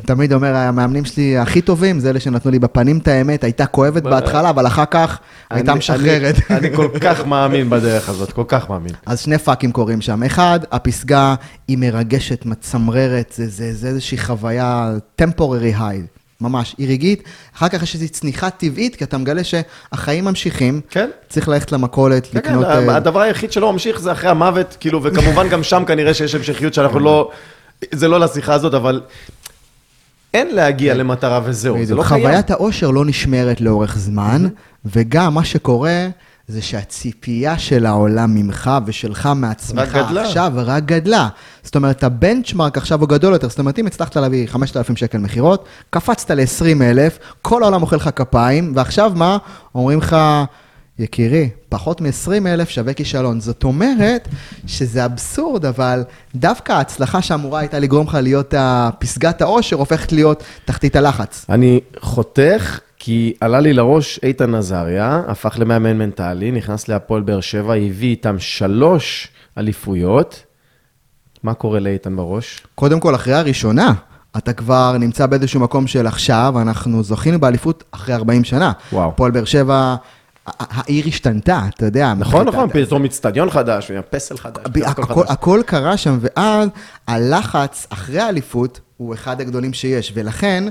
תמיד אומר, המאמנים שלי הכי טובים, זה אלה שנתנו לי בפנים את האמת, הייתה כואבת בהתחלה, אבל אחר כך הייתה משחררת. אני, אני כל כך מאמין בדרך הזאת, כל כך מאמין. אז שני פאקים קוראים שם. אחד, הפסגה היא מרגשת, מצמררת, זה, זה, זה איזושהי חוויה temporary high. ממש, היא רגעית, אחר כך יש איזו צניחה טבעית, כי אתה מגלה שהחיים ממשיכים, כן? צריך ללכת למכולת, כן, לקנות... כן, הדבר היחיד שלא ממשיך זה אחרי המוות, כאילו, וכמובן גם שם כנראה שיש המשכיות שאנחנו לא... זה לא לשיחה הזאת, אבל אין להגיע למטרה וזהו, זה לא חיים. חוויית האושר לא נשמרת לאורך זמן, וגם מה שקורה... זה שהציפייה של העולם ממך ושלך מעצמך עכשיו רק גדלה. זאת אומרת, הבנצ'מרק עכשיו הוא גדול יותר. זאת אומרת, אם הצלחת להביא חמשת אלפים שקל מחירות, קפצת ל-עשרים אלף, כל העולם אוכל לך כפיים, ועכשיו מה? אומרים לך, יקירי, פחות מ-עשרים אלף שווה כישלון. זאת אומרת שזה אבסורד, אבל דווקא ההצלחה שאמורה הייתה לגרום לך להיות פסגת האושר, הופכת להיות תחתית הלחץ. אני חותך, כי עלה לי לראש איתן עזריה, הפך למאמן מנטלי, נכנס להפועל באר שבע, הביא איתם שלוש אליפויות. מה קורה לאיתן בראש? קודם כל, אחרי הראשונה, אתה כבר נמצא באיזשהו מקום של עכשיו, אנחנו זוכינו באליפות אחרי ארבעים שנה. וואו. הפועל באר שבע... העיר השתנתה, אתה יודע. נכון, נכון, פתאום אצטדיון חדש, פסל חדש. הכל קרה שם, ואז הלחץ אחרי האליפות הוא אחד הגדולים שיש, ולכן...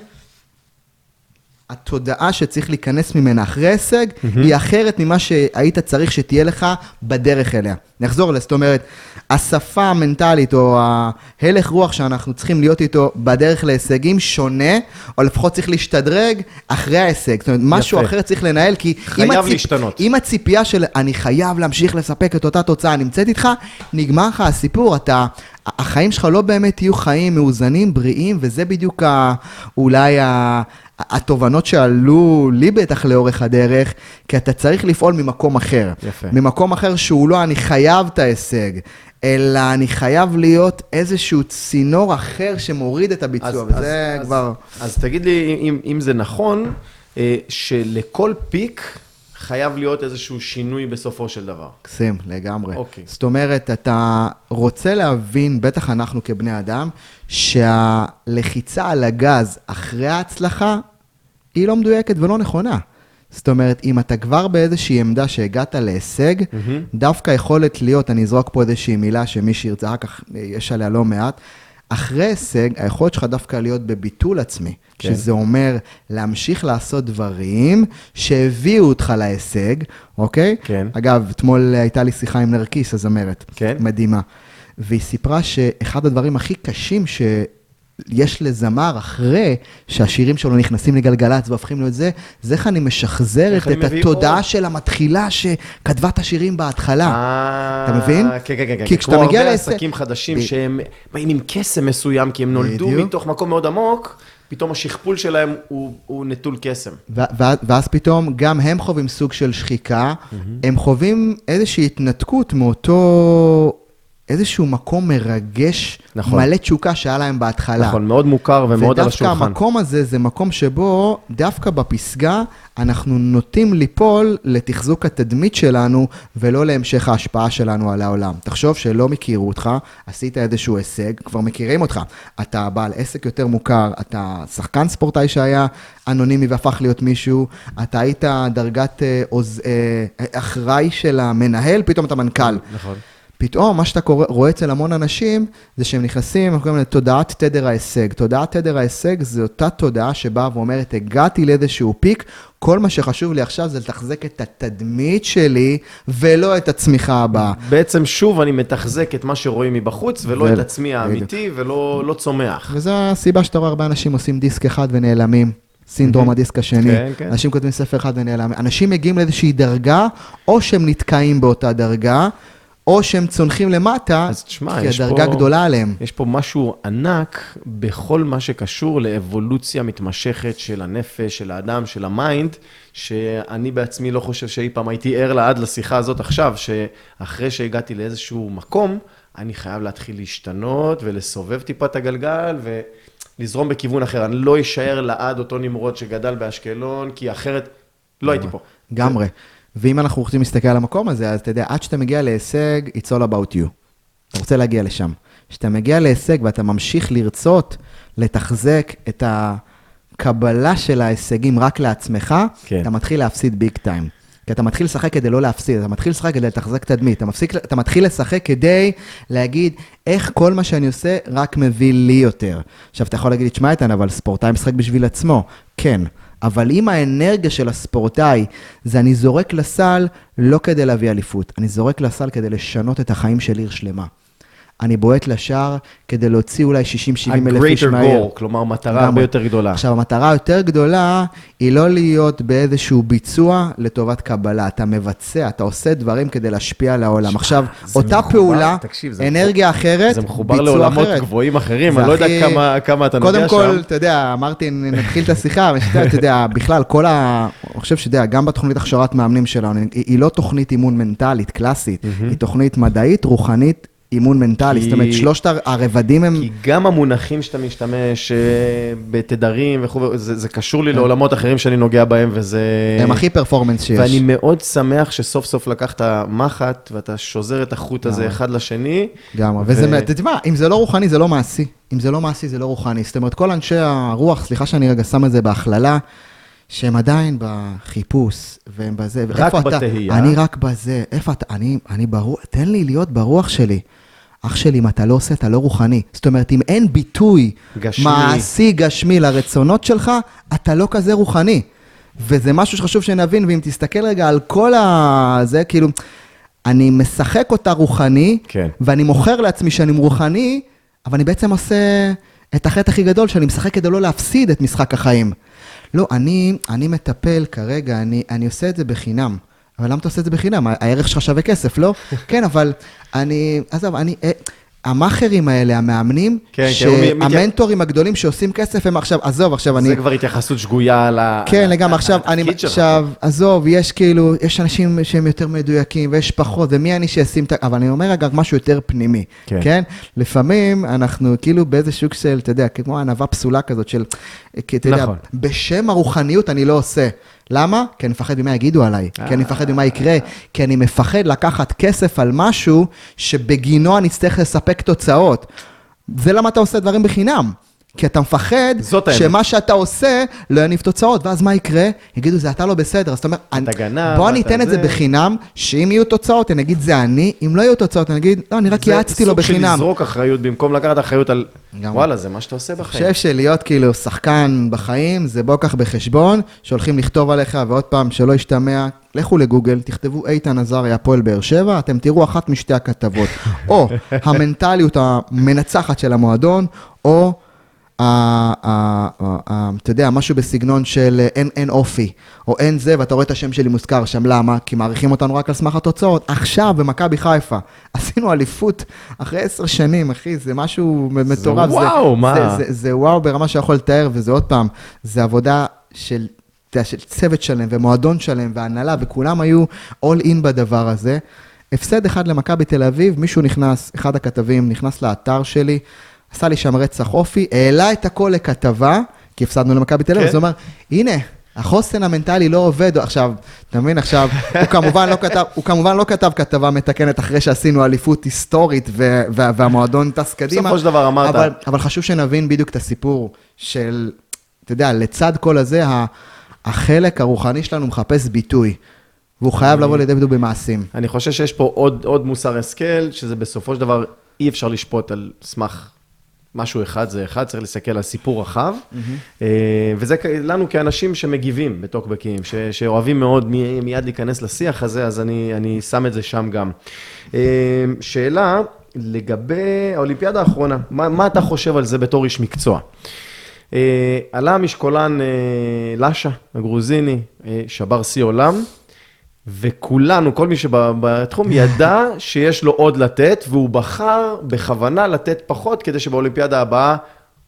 התודעה שצריך להיכנס ממנה אחרי הישג, היא אחרת ממה שהיית צריך שתהיה לך בדרך אליה. נחזור לזה, זאת אומרת, השפה המנטלית או ההלך רוח שאנחנו צריכים להיות איתו בדרך להישגים שונה, או לפחות צריך להשתדרג אחרי ההישג. זאת אומרת, משהו אחר צריך לנהל, כי אם הציפייה של אני חייב להמשיך לספק את אותה תוצאה נמצאת איתך, נגמר לך הסיפור, אתה... החיים שלך לא באמת יהיו חיים מאוזנים, בריאים, וזה בדיוק אולי התובנות שעלו לי בטח לאורך הדרך, כי אתה צריך לפעול ממקום אחר. יפה. ממקום אחר שהוא לא אני חייב את ההישג, אלא אני חייב להיות איזשהו צינור אחר שמוריד את הביצוע, וזה כבר... אז תגיד לי, אם, אם זה נכון, שלכל פיק... חייב להיות איזשהו שינוי בסופו של דבר. קסים, לגמרי. אוקיי. זאת אומרת, אתה רוצה להבין, בטח אנחנו כבני אדם, שהלחיצה על הגז אחרי ההצלחה, היא לא מדויקת ולא נכונה. זאת אומרת, אם אתה כבר באיזושהי עמדה שהגעת להישג, דווקא יכולת להיות, אני אזרוק פה איזושהי מילה שמי שירצה, רק יש עליה לא מעט, אחרי הישג, היכולת שלך דווקא להיות בביטול עצמי, כן. שזה אומר להמשיך לעשות דברים שהביאו אותך להישג, אוקיי? כן. אגב, אתמול הייתה לי שיחה עם נרקיס, הזמרת, כן. מדהימה, והיא סיפרה שאחד הדברים הכי קשים שיש לזמר אחרי שהשירים שלו נכנסים לגלגלץ והופכים לו את זה, זה איך אני משחזרת את התודעה של המתחילה שכתבה את השירים בהתחלה. אתה מבין? כן, כן, כן. כי כשאתה מגיע לעסק... כמו הרבה עסקים חדשים שהם באים עם קסם מסוים, כי הם נולדו מתוך מקום מאוד עמוק, פתאום השכפול שלהם הוא נטול קסם. ואז פתאום גם הם חווים סוג של שחיקה, הם חווים איזושהי התנתקות מאותו... איזשהו מקום מרגש, נכון. מלא תשוקה שהיה להם בהתחלה. נכון, מאוד מוכר ומאוד על השולחן. ודווקא המקום הזה זה מקום שבו, דווקא בפסגה, אנחנו נוטים ליפול לתחזוק התדמית שלנו, ולא להמשך ההשפעה שלנו על העולם. תחשוב שלא מכירו אותך, עשית איזשהו הישג, כבר מכירים אותך. אתה בעל עסק יותר מוכר, אתה שחקן ספורטאי שהיה אנונימי והפך להיות מישהו, אתה היית דרגת עוז... אחראי של המנהל, פתאום אתה מנכ"ל. נכון. פתאום, מה שאתה רואה אצל המון אנשים, זה שהם נכנסים, אנחנו קוראים לתודעת תדר ההישג. תודעת תדר ההישג זה אותה תודעה שבאה ואומרת, הגעתי לאיזשהו פיק, כל מה שחשוב לי עכשיו זה לתחזק את התדמית שלי, ולא את הצמיחה הבאה. בעצם שוב אני מתחזק את מה שרואים מבחוץ, ולא ו... את עצמי האמיתי, ולא לא צומח. וזו הסיבה שאתה רואה הרבה אנשים עושים דיסק אחד ונעלמים. סינדרום הדיסק השני, אנשים כותבים ספר אחד ונעלמים. אנשים מגיעים לאיזושהי דרגה, או שהם נתקעים באותה דרגה, או שהם צונחים למטה, כי הדרגה גדולה עליהם. יש פה משהו ענק בכל מה שקשור לאבולוציה מתמשכת של הנפש, של האדם, של המיינד, שאני בעצמי לא חושב שאי פעם הייתי ער לעד לשיחה הזאת עכשיו, שאחרי שהגעתי לאיזשהו מקום, אני חייב להתחיל להשתנות ולסובב טיפת הגלגל ולזרום בכיוון אחר. אני לא אשאר לעד אותו נמרוד שגדל באשקלון, כי אחרת לא הייתי פה. גמרי. ואם אנחנו רוצים להסתכל על המקום הזה, אז אתה יודע, עד שאתה מגיע להישג, it's all about you. אתה רוצה להגיע לשם. כשאתה מגיע להישג ואתה ממשיך לרצות לתחזק את הקבלה של ההישגים רק לעצמך, כן. אתה מתחיל להפסיד ביג טיים. כי אתה מתחיל לשחק כדי לא להפסיד, אתה מתחיל לשחק כדי לתחזק תדמית, אתה, מפסיק, אתה מתחיל לשחק כדי להגיד איך כל מה שאני עושה רק מביא לי יותר. עכשיו, אתה יכול להגיד, תשמע איתן, אבל ספורטאי משחק בשביל עצמו. כן. אבל אם האנרגיה של הספורטאי, זה אני זורק לסל לא כדי להביא אליפות, אני זורק לסל כדי לשנות את החיים של עיר שלמה. אני בועט לשער כדי להוציא אולי שישים שבעים אלף איש מהעיר. A greater goal, כלומר מטרה הרבה יותר גדולה. עכשיו, המטרה יותר גדולה היא לא להיות באיזשהו ביצוע לטובת קבלה. אתה מבצע, אתה עושה דברים כדי להשפיע על העולם. עכשיו, אותה פעולה, אנרגיה אחרת, ביצוע אחרת. זה מחובר לעולמות גבוהים אחרים, אני לא יודע כמה אתה נוגע שם. קודם כל, אתה יודע, אמרתי, נתחיל את השיחה, אתה יודע, בכלל, כל ה... אני חושב שאתה יודע, גם בתוכנית הכשרת מאמנים שלנו, היא לא תוכנית אימון מנטלית, קלאסית, היא תוכנית מדעית, רוחנית, אימון מנטלי, זאת אומרת, שלושת הרבדים הם... כי גם המונחים שאתה משתמש בתדרים וכו', זה, זה קשור לי לעולמות אחרים שאני נוגע בהם, וזה... הם הכי פרפורמנס שיש. ואני מאוד שמח שסוף סוף לקחת מחט, ואתה שוזר את החוט הזה אחד לשני. גמרי, וזה... תשמע, אם זה לא רוחני, זה לא מעשי. אם זה לא מעשי, זה לא רוחני. זאת אומרת, כל אנשי הרוח, סליחה שאני רגע שם את זה בהכללה, שהם עדיין בחיפוש, והם בזה, ואיפה אתה, בתהייה. אני רק בזה, איפה אתה, אני, אני ברוח, תן לי להיות ברוח שלי, אח שלי, אם אתה לא עושה, אתה לא רוחני, זאת אומרת, אם אין ביטוי, גשמי. מעשי גשמי לרצונות שלך, אתה לא כזה רוחני, וזה משהו שחשוב שנבין, ואם תסתכל רגע על כל ה... זה כאילו, אני משחק אותה רוחני, כן. ואני מוכר לעצמי שאני רוחני, אבל אני בעצם עושה את החטא הכי גדול, שאני משחק כדי לא להפסיד את משחק החיים, לא, אני, אני מטפל כרגע, אני, אני עושה את זה בחינם. אבל למה אתה עושה את זה בחינם? הערך שלך שווה כסף, לא? כן, אבל אני, עזוב, אני, המאחרים האלה, המאמנים, כן, שהמנטורים הגדולים שעושים כסף, הם עכשיו, עזוב, עכשיו אני... זה כבר התייחסות שגויה על ה... כן, לגמרי, עכשיו, אני, עכשיו, עזוב, יש כאילו, יש אנשים שהם יותר מדויקים, ויש פחות, ומי אני שעשים את... אבל אני אומר אגב, משהו יותר פנימי, כן? לפעמים אנחנו כאילו באיזה שוק של, אתה יודע, כמו הענבה פסולה כזאת של, אתה יודע, בשם הרוחניות אני לא עושה. למה? כי אני מפחד ממה יגידו עליי, כי אני מפחד ממה יקרה, כי אני מפחד לקחת כסף על משהו שבגינו אני צריך לספק תוצאות. זה למה אתה עושה דברים בחינם, כי אתה מפחד שמה שאתה עושה לא יניב תוצאות, ואז מה יקרה? יגידו, זה אתה לא בסדר, אז אתה אומר, בוא ניתן את זה בחינם, שאם יהיו תוצאות, אני אגיד, זה אני, אם לא יהיו תוצאות, אני אגיד, לא, אני רק יעצתי לו בחינם. זה סוג של לזרוק אחריות, במקום לקחת אחריות על... וואלה, זה מה שאתה עושה בחיים. אני חושב שלהיות כאילו שחקן בחיים, זה בוא כך בחשבון, שהולכים לכתוב עליך, ועוד פעם שלא ישתמע, לכו לגוגל, תכתבו איתן עזריה, פועל באר שבע, אתם תראו אחת משתי הכתבות, או המנטליות המנצחת של המועדון, או אתה יודע, משהו בסגנון של אין אופי, או אין זה, ואתה רואה את השם שלי מוזכר שם, למה? כי מעריכים אותנו רק על סמך התוצאות. עכשיו, במכבי חיפה, עשינו אליפות אחרי עשר שנים, אחי, זה משהו מטורף. זה וואו, מה? זה וואו ברמה שיכול לתאר, וזה עוד פעם, זה עבודה של צוות שלם, ומועדון שלם, והנהלה, וכולם היו all in בדבר הזה. הפסד אחד למכבי בתל אביב, מישהו נכנס, אחד הכתבים נכנס לאתר שלי, עשה לי שם רצח אופי, העלה את הכל לכתבה, כי הפסדנו למכבי בתל אביב, זאת אומרת, הנה, החוסן המנטלי לא עובד, עכשיו, תבין עכשיו, הוא כמובן לא כתב, הוא כמובן לא כתב כתבה מתקנת אחרי שעשינו אליפות היסטורית והמועדון טס קדימה, בסופו של דבר אמרת. אבל חשוב שנבין בדיוק את הסיפור של, אתה יודע, לצד כל הזה, החלק הרוחני שלנו מחפש ביטוי, והוא חייב לבוא לידי ביטוי במעשים. אני חושב שיש פה עוד, עוד מוסר השכל, שזה בסופו של דבר אי אפשר לשפוט על סמך משהו אחד, זה אחד, צריך לסתכל על סיפור רחב, וזה לנו כאנשים שמגיבים בטוקבקים, שאוהבים מאוד מיד להיכנס לשיח הזה, אז אני, אני שם את זה שם גם. שאלה לגבי האולימפיאדה האחרונה, מה, מה אתה חושב על זה בתור איש מקצוע? עלה המשקולן לשה, הגרוזיני, שבר שיא עולם, וכולנו, כל מי שבתחום ידע שיש לו עוד לתת, והוא בחר בכוונה לתת פחות, כדי שבאולימפיאדה הבאה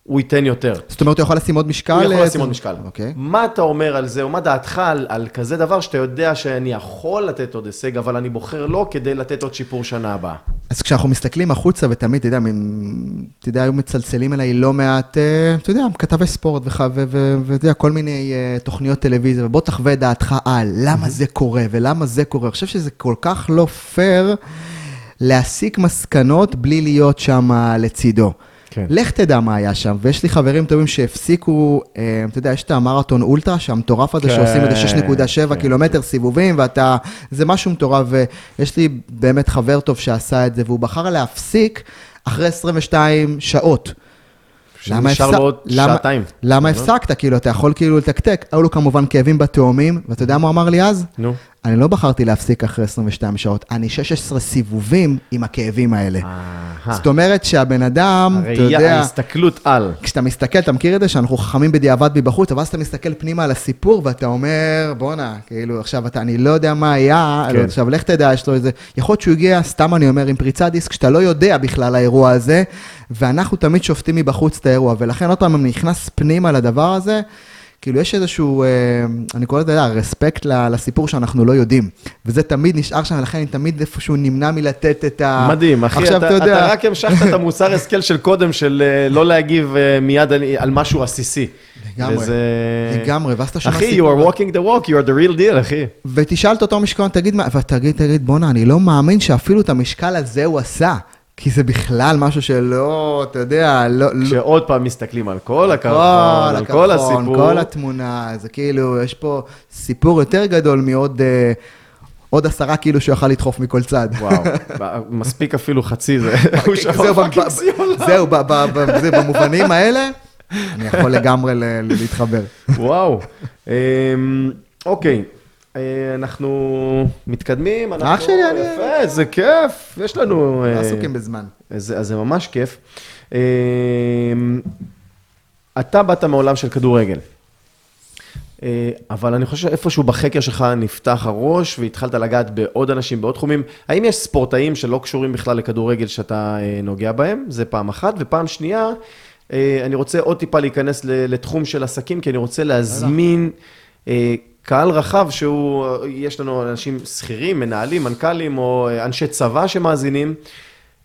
הוא ייתן יותר. זאת אומרת, הוא יכול לשים עוד משקל? הוא יכול לשים עוד משקל. מה אתה אומר על זה, או מה דעתך על כזה דבר, שאתה יודע שאני יכול לתת עוד הישג, אבל אני בוחר לא כדי לתת עוד שיפור שנה הבאה? אז כשאנחנו מסתכלים החוצה, ותמיד, אתה יודע, היו מצלצלים אליי לא מעט, אתה יודע, כתבי ספורט, ואתה יודע, כל מיני תוכניות טלוויזיה, ובוא תחווה דעתך על, למה זה קורה, ולמה זה קורה. אני חושב שזה כל כך לא פייר להסיק מסקנות בלי להיות שם לצידו. לך תדע מה היה שם, ויש לי חברים טובים שהפסיקו, אתה יודע, יש את המראטון אולטרה, שהמטורף הזה שעושים את שש נקודה שבע קילומטר סיבובים, ואתה, זה משהו מטורף, ויש לי באמת חבר טוב שעשה את זה, והוא בחר להפסיק אחרי עשרים ושתיים שעות. שנשאר לו עוד שעתיים. למה הפסקת? כאילו, אתה יכול כאילו לתקתק, היו לו כמובן כאבים בתאומים, ואתה יודע מה הוא אמר לי אז? נו. אני לא בחרתי להפסיק אחרי עשרים ושתיים שעות, אני שש עשרה סיבובים עם הכאבים האלה. זאת אומרת שהבן אדם, אתה יודע... הראייה, ההסתכלות על. כשאתה מסתכל, אתה מכיר את זה שאנחנו חכמים בדיעבד מבחוץ, אבל אז אתה מסתכל פנימה על הסיפור, ואתה אומר, בונה, כאילו, עכשיו אתה, אני לא יודע מה היה, עכשיו לך תדע, יש לו איזה... יכול להיות שהוא הגיע, סתם אני אומר, עם פריצת דיסק, שאתה לא יודע בכלל האירוע הזה, ואנחנו תמיד שופטים מבחוץ את האירוע, ולכן עוד פעם אני נכנס פנימה לדבר הזה, כאילו יש איזשהו, אני קורא לזה, רספקט לסיפור שאנחנו לא יודעים, וזה תמיד נשאר שם, ולכן אני תמיד איפשהו נמנע מלתת את ה... מדהים, אחי, אתה, אתה, יודע... אתה רק המשכת את המוסר הסכל של קודם, של לא להגיב מיד על, על משהו עסיסי. לגמרי, וזה... לגמרי, ואז אתה שומע סיפור. אחי, you are walking the walk, you are the real deal, אחי. ותשאל את אותו משקל, תגיד, ותגיד, תגיד, בונה, אני לא מאמין שאפילו את המשקל הזה הוא עשה. כי זה בכלל משהו שלא, אתה יודע, לא... כשעוד פעם מסתכלים על כל הקרחון, על כל הסיפור. כל התמונה, זה כאילו, יש פה סיפור יותר גדול מעוד עוד עשרה כאילו שיוכל לדחוף מכל צד. וואו, מספיק אפילו חצי, זה... זהו, במובנים האלה, אני יכול לגמרי להתחבר. וואו, אוקיי. אנחנו מתקדמים, אנחנו... שלי, אני... יפה, זה כיף, יש לנו... עסוקים בזמן. זה, אז זה ממש כיף. אתה באת מעולם של כדורגל, אבל אני חושב שאיפשהו בחקר שלך נפתח הראש, והתחלת לגעת בעוד אנשים, בעוד תחומים. האם יש ספורטאים שלא קשורים בכלל לכדורגל שאתה נוגע בהם? זה פעם אחת, ופעם שנייה, אני רוצה עוד טיפה להיכנס לתחום של עסקים, כי אני רוצה להזמין... קהל רחב שהוא, יש לנו אנשים שכירים, מנהלים, מנכ"לים או אנשי צבא שמאזינים,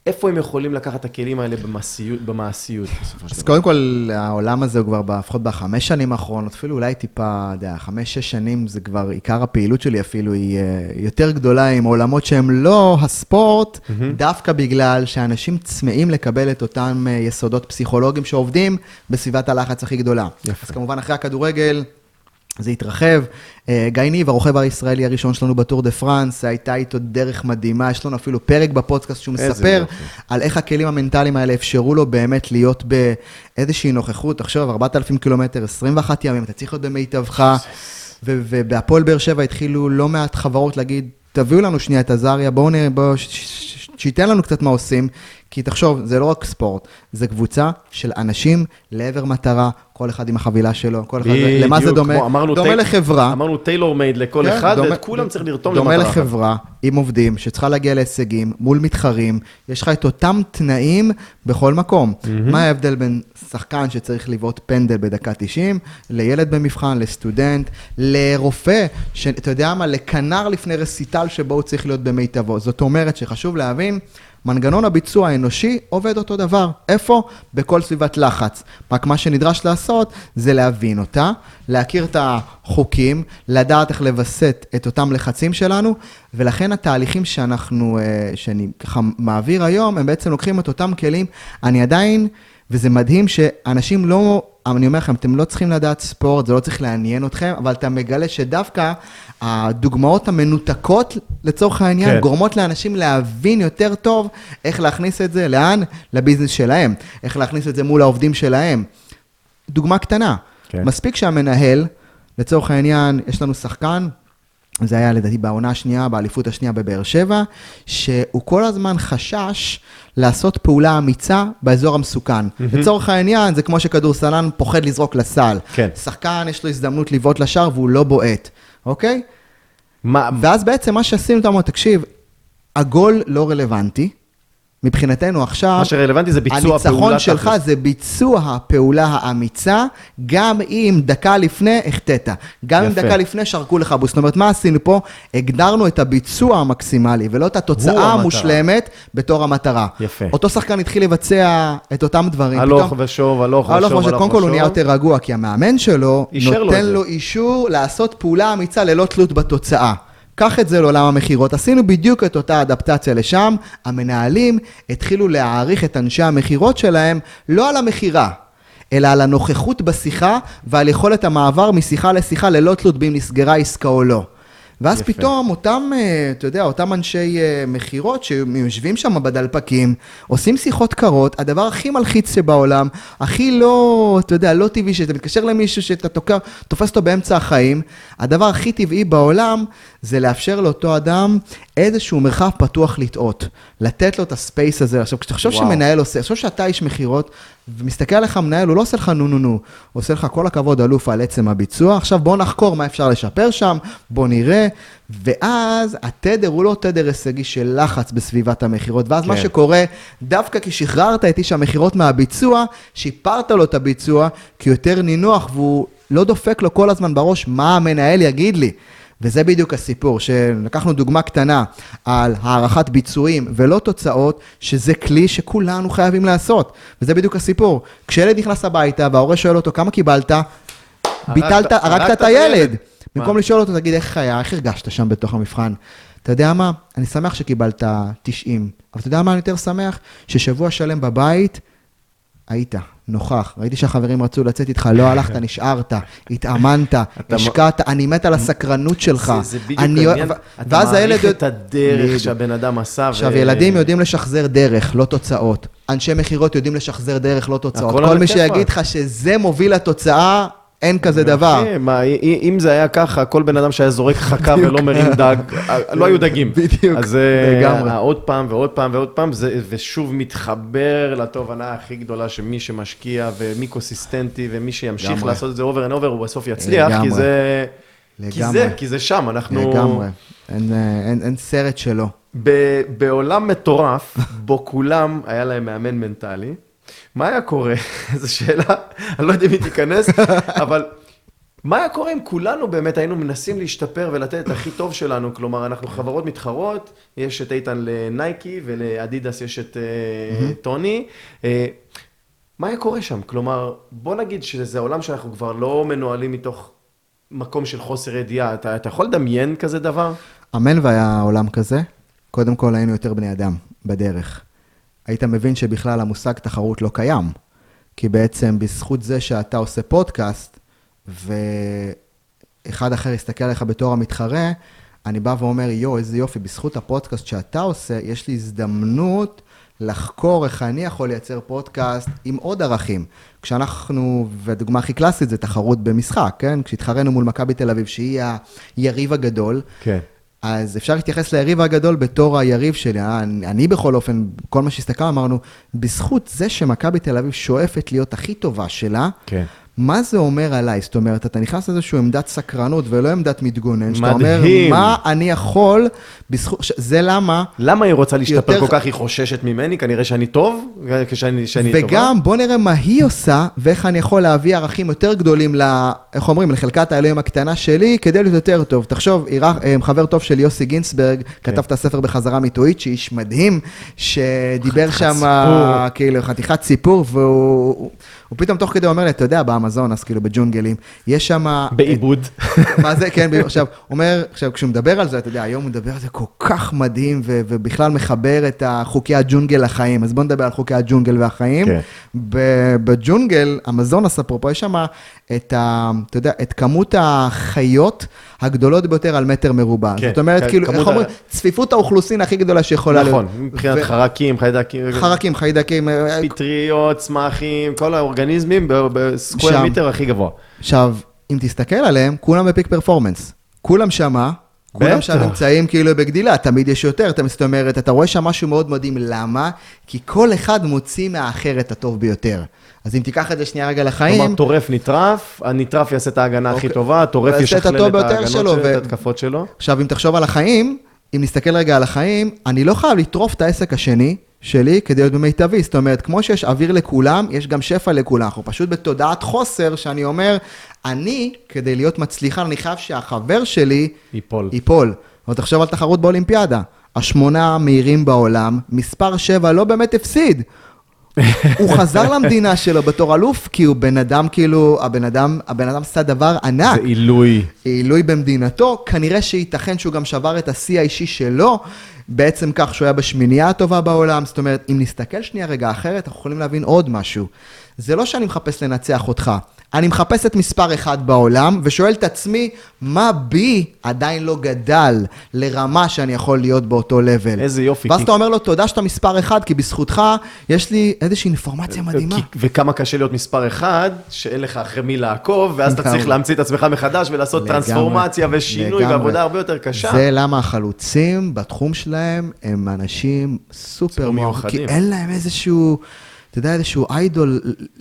איפה הם יכולים לקחת את הכלים האלה במעשיות, במעשיות? אז קודם כל, העולם הזה הוא כבר בהפחות בחמש שנים האחרונות, אפילו אולי טיפה, יודע, חמש, שש שנים זה כבר עיקר הפעילות שלי אפילו, היא יותר גדולה עם עולמות שהם לא הספורט, דווקא בגלל שאנשים צמאים לקבל את אותם יסודות פסיכולוגיים שעובדים בסביבת הלחץ הכי גדולה. אז כמובן, אחרי הכדורגל, זה התרחב, גיא ניב, הרוכב הישראלי הראשון שלנו בטור דה פרנס, הייתה איתו דרך מדהימה, יש לנו אפילו פרק בפודקאסט שהוא מספר על איך הכלים המנטליים האלה אפשרו לו באמת להיות באיזושהי נוכחות, עכשיו ארבעת אלפים קילומטר, עשרים ואחד ימים, אתה צריך להיות במיטבך, ובהפועל באר שבע התחילו לא מעט חברות להגיד, תביאו לנו שנייה את עזריה, בואו נראה, בואו, שייתן לנו קצת מה עושים, כי תחשוב, זה לא רק ספורט, זה קבוצה של אנשים לעבר מטרה, כל אחד עם החבילה שלו, כל אחד, בדיוק, למה זה דומה? דומה לחברה. אמרנו טיילור מייד לכל אחד, ואת כולם צריך לרתום למטרה. דומה לחברה עם עובדים שצריכה להגיע להישגים, מול מתחרים, יש לך את אותם תנאים בכל מקום. מה ההבדל בין שחקן שצריך לבעוט פנדל בדקה תשעים, לילד במבחן, לסטודנט, לרופא, שאתה יודע מה, לכנר לפני רסיטל שבו הוא צריך להיות במיטבו. זאת אומרת שחשוב להבין, מנגנון הביצוע האנושי עובד אותו דבר. איפה? בכל סביבת לחץ. רק מה שנדרש לעשות זה להבין אותה, להכיר את החוקים, לדעת איך לבסט את אותם לחצים שלנו, ולכן התהליכים שאנחנו, שאני ככה מעביר היום, הם בעצם לוקחים את אותם כלים. אני עדיין, וזה מדהים שאנשים לא, אני אומר לכם, אתם לא צריכים לדעת ספורט, זה לא צריך לעניין אתכם, אבל אתה מגלה שדווקא הדוגמאות המנותקות לצורך העניין, כן. גורמות לאנשים להבין יותר טוב איך להכניס את זה, לאן? לביזנס שלהם, איך להכניס את זה מול העובדים שלהם. דוגמה קטנה, כן. מספיק שהמנהל, לצורך העניין, יש לנו שחקן, זה היה לדעתי בעונה השנייה, באליפות השנייה בבאר שבע, שהוא כל הזמן חשש לעשות פעולה אמיצה באזור המסוכן. Mm-hmm. לצורך העניין, זה כמו שכדורסלן פוחד לזרוק לסל. כן. שחקן, יש לו הזדמנות לבעוט לשער והוא לא בועט. אוקיי? מה... ואז בעצם מה שעשינו אותנו, תקשיב, הגול לא רלוונטי. מבחינתנו עכשיו, מה שרלוונטי זה ביצוע הפעולה. הניצחון שלך זה ביצוע הפעולה האמיצה, גם אם דקה לפני החטאת, גם אם דקה לפני שרקו לך בוס. זאת אומרת, מה עשינו פה? הגדרנו את הביצוע המקסימלי, ולא את התוצאה המושלמת בתור המטרה. יפה. אותו שחקן התחיל לבצע את אותם דברים. הלוך ושוב, הלוך ושוב, הלוך ושוב. קודם כל הוא נהיה יותר רגוע, כי המאמן שלו נותן לו אישור לעשות פעולה אמיצה ללא תלות בתוצאה. קח את זה לעולם המחירות, עשינו בדיוק את אותה אדפטציה לשם, המנהלים התחילו להעריך את אנשי המחירות שלהם, לא על המחירה, אלא על הנוכחות בשיחה, ועל יכולת המעבר משיחה לשיחה, ללא תלות בין נסגרה עסקה או לא. ואז יפה. פתאום אותם, אתה יודע, אותם אנשי מחירות שיושבים שם בדלפקים, עושים שיחות קרות, הדבר הכי מלחיץ שבעולם, הכי לא, אתה יודע, לא טבעי, שאתה מתקשר למישהו שאתה תוקר, תופס אותו באמצע החיים, הדבר הכי טבעי בעולם זה לאפשר לאותו אדם איזשהו מרחב פתוח לטעות, לתת לו את הספייס הזה. עכשיו, כשתחשוב שמנהל עושה, תחשוב שאתה איש מחירות, ומסתכל עליך מנהל, הוא לא עושה לך נו נו נו, הוא עושה לך כל הכבוד אלוף על עצם הביצוע, עכשיו בוא נחקור מה אפשר לשפר שם, בוא נראה, ואז התדר הוא לא תדר הישגי של לחץ בסביבת המחירות, ואז כן. מה שקורה, דווקא כי שחררת את איש המחירות מהביצוע, שיפרת לו את הביצוע, כי יותר נינוח, והוא לא דופק לו כל הזמן בראש, מה המנהל יגיד לי? וזה בדיוק הסיפור, שלקחנו דוגמה קטנה על הערכת ביצועים ולא תוצאות, שזה כלי שכולנו חייבים לעשות. וזה בדיוק הסיפור. כשילד נכנס הביתה וההורה שואל אותו כמה קיבלת, ביטלת, הרגת את הילד. במקום לשאול אותו, תגיד איך היה, איך הרגשת שם בתוך המבחן? אתה יודע מה? אני שמח שקיבלת תשעים, אבל אתה יודע מה אני יותר שמח? ששבוע שלם בבית היית. נוכח, ראיתי שהחברים רצו לצאת איתך, לא הלכת, נשארת, התאמנת, השקעת, אני מת על הסקרנות שלך. זה בדיוק העניין, אתה מעריך את הדרך שהבן אדם עשה. עכשיו, ילדים יודעים לשחזר דרך, לא תוצאות. אנשי מחירות יודעים לשחזר דרך, לא תוצאות. כל מי שיגיד לך שזה מוביל לתוצאה, אין כזה דבר. אם זה היה ככה, כל בן אדם שהיה זורק חכה ולא מרים דג, לא היו דגים. בדיוק. אז עוד פעם ועוד פעם ועוד פעם, ושוב מתחבר לתובנה הכי גדולה, שמי שמשקיע ומי קונסיסטנטי, ומי שימשיך לעשות את זה over and over, הוא בסוף יצליח, כי זה... לגמרי. כי זה שם, אנחנו... לגמרי. אין סרט שלו. בעולם מטורף, בו כולם היה להם מאמן מנטלי, מה היה קורה? זו שאלה, אני לא יודע אם היא תיכנס, אבל מה היה קורה אם כולנו באמת היינו מנסים להשתפר ולתת את הכי טוב שלנו? כלומר, אנחנו חברות מתחרות, יש את איתן לנייקי ולאדידס יש את uh, טוני. Uh, מה היה קורה שם? כלומר, בוא נגיד שזה עולם שאנחנו כבר לא מנוהלים מתוך מקום של חוסר ידיעה. אתה, אתה יכול לדמיין כזה דבר? אמן והיה עולם כזה. קודם כל היינו יותר בני אדם בדרך. היית מבין שבכלל המושג תחרות לא קיים, כי בעצם בזכות זה שאתה עושה פודקאסט, ואחד אחר יסתכל עליך בתור המתחרה, אני בא ואומר, יו, איזה יופי, בזכות הפודקאסט שאתה עושה, יש לי הזדמנות לחקור איך אני יכול לייצר פודקאסט עם עוד ערכים. כשאנחנו, והדוגמה הכי קלאסית זה תחרות במשחק, כן? כשהתחרנו מול מכבי תל אביב, שהיא היריב הגדול, כן. אז אפשר להתייחס ליריב הגדול בתור היריב שלי. אני בכל אופן, כל מה שהסתכל אמרנו, בזכות זה שמכבי תל אביב שואפת להיות הכי טובה שלה, כן. מה זה אומר עליי? זאת אומרת, אתה נכנס לאיזושהי עמדת סקרנות ולא עמדת מתגונן, שאתה אומר, מה אני יכול, בזכות, זה למה... למה היא רוצה להשתפר יותר... כל כך? היא חוששת ממני, כנראה שאני טוב, כשאני, שאני וגם, טובה. וגם, בוא נראה מה היא עושה, ואיך אני יכול להביא ערכים יותר גדולים, לה, איך אומרים, לחלקת האלוהים הקטנה שלי, כדי להיות יותר טוב. תחשוב, חבר טוב שלי, יוסי גינסברג, כן. כתב את הספר בחזרה מיתואית, שאיש מדהים, שדיבר שם, כאילו, חתיכת סיפור, והוא... ופתאום תוך כדי הוא אומר לי, אתה יודע, באמזון, אז כאילו בג'ונגלים, יש שם... בעיבוד. מה זה, כן, עכשיו, אומר, עכשיו, כשהוא מדבר על זה, אתה יודע, היום הוא מדבר על זה כל כך מדהים, ובכלל מחבר את חוקי הג'ונגל לחיים, אז בואו נדבר על חוקי הג'ונגל והחיים. בג'ונגל, אמזון, אפרופו, יש שם את, אתה יודע, את כמות החיות הגדולות ביותר על מטר מרובע. זאת אומרת, כאילו, איך אומרים, צפיפות האוכלוסין הכי גדולה שיכולה להיות. נכון, מבחינת חרקים, חיידקים. חרקים, חיידקים. פטריות, צמחים, כל האורגנים. אורגניזמים בסקוואר מיטר הכי גבוה. עכשיו, אם תסתכל עליהם, כולם בפיק פרפורמנס. כולם שמה, כולם שם נמצאים כאילו בגדילה, תמיד יש יותר, זאת אומרת, אתה רואה שם משהו מאוד מדהים, למה? כי כל אחד מוציא מהאחר את הטוב ביותר. אז אם תיקח את זה שנייה רגע לחיים... כלומר, טורף נטרף, הנטרף יעשה את ההגנה הכי טובה, הטורף ישכלל את ההגנות שלו, את התקפות שלו. עכשיו, אם תחשוב על החיים, אם נסתכל רגע על החיים, אני לא חייב לטרוף את העסק השני, שלי כדי להיות במיטבי, זאת אומרת, כמו שיש אוויר לכולם, יש גם שפע לכולם, אנחנו פשוט בתודעת חוסר, שאני אומר, אני, כדי להיות מצליחה, אני חייב שהחבר שלי ייפול. ייפול. אבל תחשוב על תחרות באולימפיאדה, השמונה המהירים בעולם, מספר שבע לא באמת הפסיד, הוא חזר למדינה שלו בתור אלוף, כי הוא בן אדם כאילו, הבן אדם, הבן אדם עשה דבר ענק. זה עילוי. עילוי במדינתו, כנראה שייתכן שהוא גם שבר את השיא האישי שלו, בעצם כך שהוא היה בשמינייה הטובה בעולם, זאת אומרת, אם נסתכל שנייה רגע אחרת, אנחנו יכולים להבין עוד משהו. זה לא שאני מחפש לנצח אותך, אני מחפש את מספר אחד בעולם, ושואל את עצמי, מה בי עדיין לא גדל לרמה שאני יכול להיות באותו לבל? איזה יופי. ואז כי... אתה אומר לו, תודה שאתה מספר אחד, כי בזכותך יש לי איזושהי אינפורמציה מדהימה. כי... וכמה קשה להיות מספר אחד, שאין לך אחרי מי לעקוב, ואז אתה צריך להמציא את עצמך מחדש, ולעשות לגמרי, טרנספורמציה ושינוי, לגמרי. ועבודה הרבה יותר קשה. זה למה החלוצים בתחום שלהם, הם אנשים סופר מיוחדים. כי אין להם איזשהו... אתה יודע, איזשהו איידול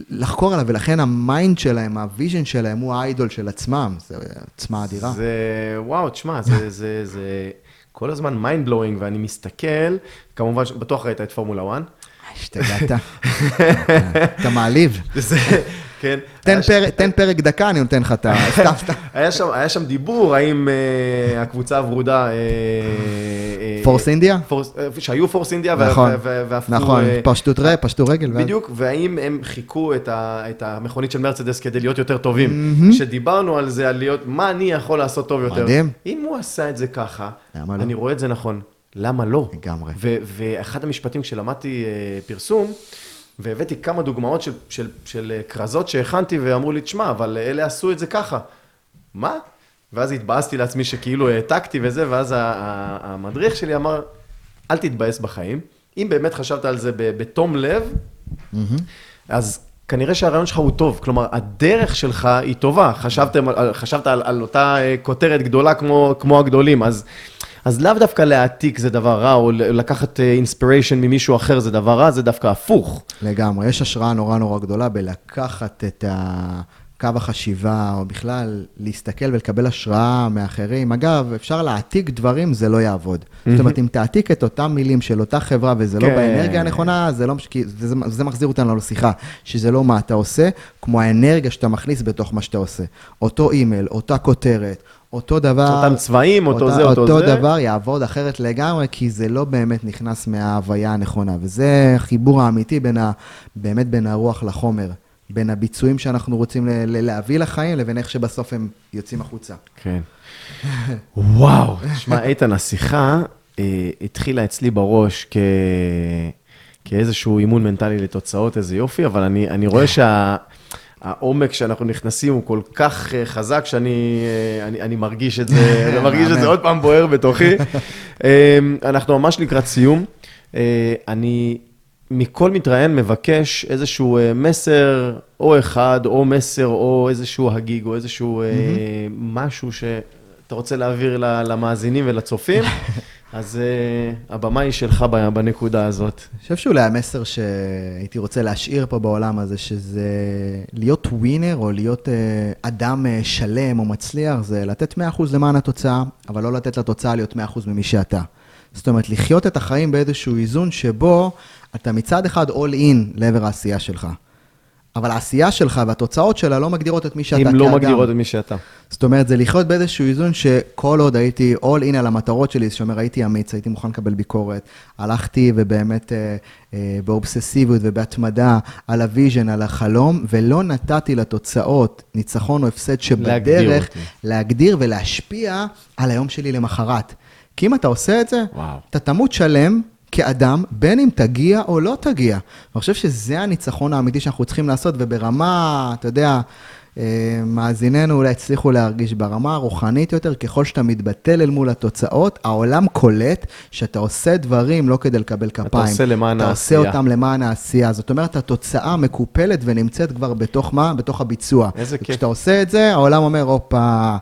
לחקור עליו, ולכן המיינד שלהם, הוויז'ן שלהם, הוא האיידול של עצמם, זה עצמה אדירה. זה, וואו, תשמע, זה, זה, זה, כל הזמן מיינד בלואינג, ואני מסתכל, כמובן, בטוח ראית את פורמולה אחת. השתגעת, אתה מעליב. זה... כן. תן, פר, ש... תן פרק דקה, אני נותן לך את הסטפטה. היה, היה שם דיבור, האם uh, הקבוצה הברודה... פורס אינדיה? שהיו פורס אינדיה, נכון, ו- והפכו... נכון, uh, פשטו טרי, פשטו רגל. בדיוק, ואז... והאם הם חיכו את, ה- את המכונית של מרצדס כדי להיות יותר טובים. Mm-hmm. שדיברנו על זה, על להיות מה אני יכול לעשות טוב יותר. מדהים. אם הוא עשה את זה ככה, אני לא? רואה את זה נכון. למה לא? לגמרי. ו- ואחד המשפטים כשלמדתי uh, פרסום, והבאתי כמה דוגמאות של, של, של קרזות שהכנתי ואמרו לי, תשמע, אבל אלה עשו את זה ככה. מה? ואז התבאסתי לעצמי שכאילו העתקתי וזה, ואז המדריך שלי אמר, אל תתבאס בחיים. אם באמת חשבת על זה בתום לב, אז כנראה שהרעיון שלך הוא טוב. כלומר, הדרך שלך היא טובה. חשבתם, חשבת על, על אותה כותרת גדולה כמו, כמו הגדולים, אז... אז לאו דווקא להעתיק זה דבר רע, או לקחת אינספיריישן ממישהו אחר זה דבר רע, זה דווקא הפוך. לגמרי, יש השראה נורא נורא גדולה בלקחת את הקו החשיבה, או בכלל להסתכל ולקבל השראה מאחרים. אגב, אפשר להעתיק דברים, זה לא יעבוד. זאת אומרת, אם תעתיק את אותם מילים של אותה חברה, וזה לא באנרגיה הנכונה, זה מחזיר אותנו לשיחה, שזה לא מה אתה עושה, כמו האנרגיה שאתה מכניס בתוך מה שאתה עושה. אותו אימייל, אותה כותרת, אותו דבר, אותם צבעים, אותו, אותו זה, אותו, אותו זה. אותו דבר יעבוד אחרת לגמרי, כי זה לא באמת נכנס מההוויה הנכונה, וזה חיבור האמיתי בין ה, באמת בין הרוח לחומר, בין הביצועים שאנחנו רוצים ל, ל, להביא לחיים, לבין איך שבסוף הם יוצאים החוצה. כן. וואו, תשמע, איתן, השיחה אה, התחילה אצלי בראש כ... כאיזשהו אימון מנטלי לתוצאות, איזה יופי, אבל אני, אני רואה שה... העומק שאנחנו נכנסים הוא כל כך חזק, שאני אני, אני מרגיש את זה, אני מרגיש את זה עוד פעם בוער בתוכי. אנחנו ממש לקראת סיום. אני מכל מתראיין מבקש איזשהו מסר או אחד, או מסר, או איזשהו הגיג, או איזשהו משהו ש... אתה רוצה להעביר למאזינים ולצופים, אז הבמה היא שלך בנקודה הזאת. אני חושב שאולי המסר שהייתי רוצה להשאיר פה בעולם הזה, שזה להיות ווינר או להיות אדם שלם או מצליח, זה לתת מאה אחוז למען התוצאה, אבל לא לתת לתוצאה להיות מאה אחוז ממי שאתה. זאת אומרת, לחיות את החיים באיזשהו איזון שבו אתה מצד אחד all in לעבר העשייה שלך. אבל העשייה שלך והתוצאות שלה לא מגדירות את מי שאתה כאדם. אם לא מגדירות את מי שאתה. זאת אומרת, זה לחיות באיזשהו איזון שכל עוד הייתי all in על המטרות שלי, זאת אומרת, הייתי אמיץ, הייתי מוכן לקבל ביקורת, הלכתי ובאמת אה, אה, באובססיביות ובהתמדה על הוויז'ן, על החלום, ולא נתתי לתוצאות, ניצחון או הפסד שבדרך, להגדיר ולהשפיע על היום שלי למחרת. כי אם אתה עושה את זה, וואו. אתה תמות שלם, כאדם, בין אם תגיע או לא תגיע. אני חושב שזה הניצחון האמיתי שאנחנו צריכים לעשות, וברמה, אתה יודע, מאזיננו אולי הצליחו להרגיש ברמה הרוחנית יותר, ככל שאתה מתבטל אל מול התוצאות, העולם קולט שאתה עושה דברים לא כדי לקבל כפיים. אתה עושה למען אתה העשייה. אתה עושה אותם למען העשייה. זאת אומרת, התוצאה מקופלת ונמצאת כבר בתוך מה? בתוך הביצוע. איזה כיף. כשאתה עושה את זה, העולם אומר, אופה,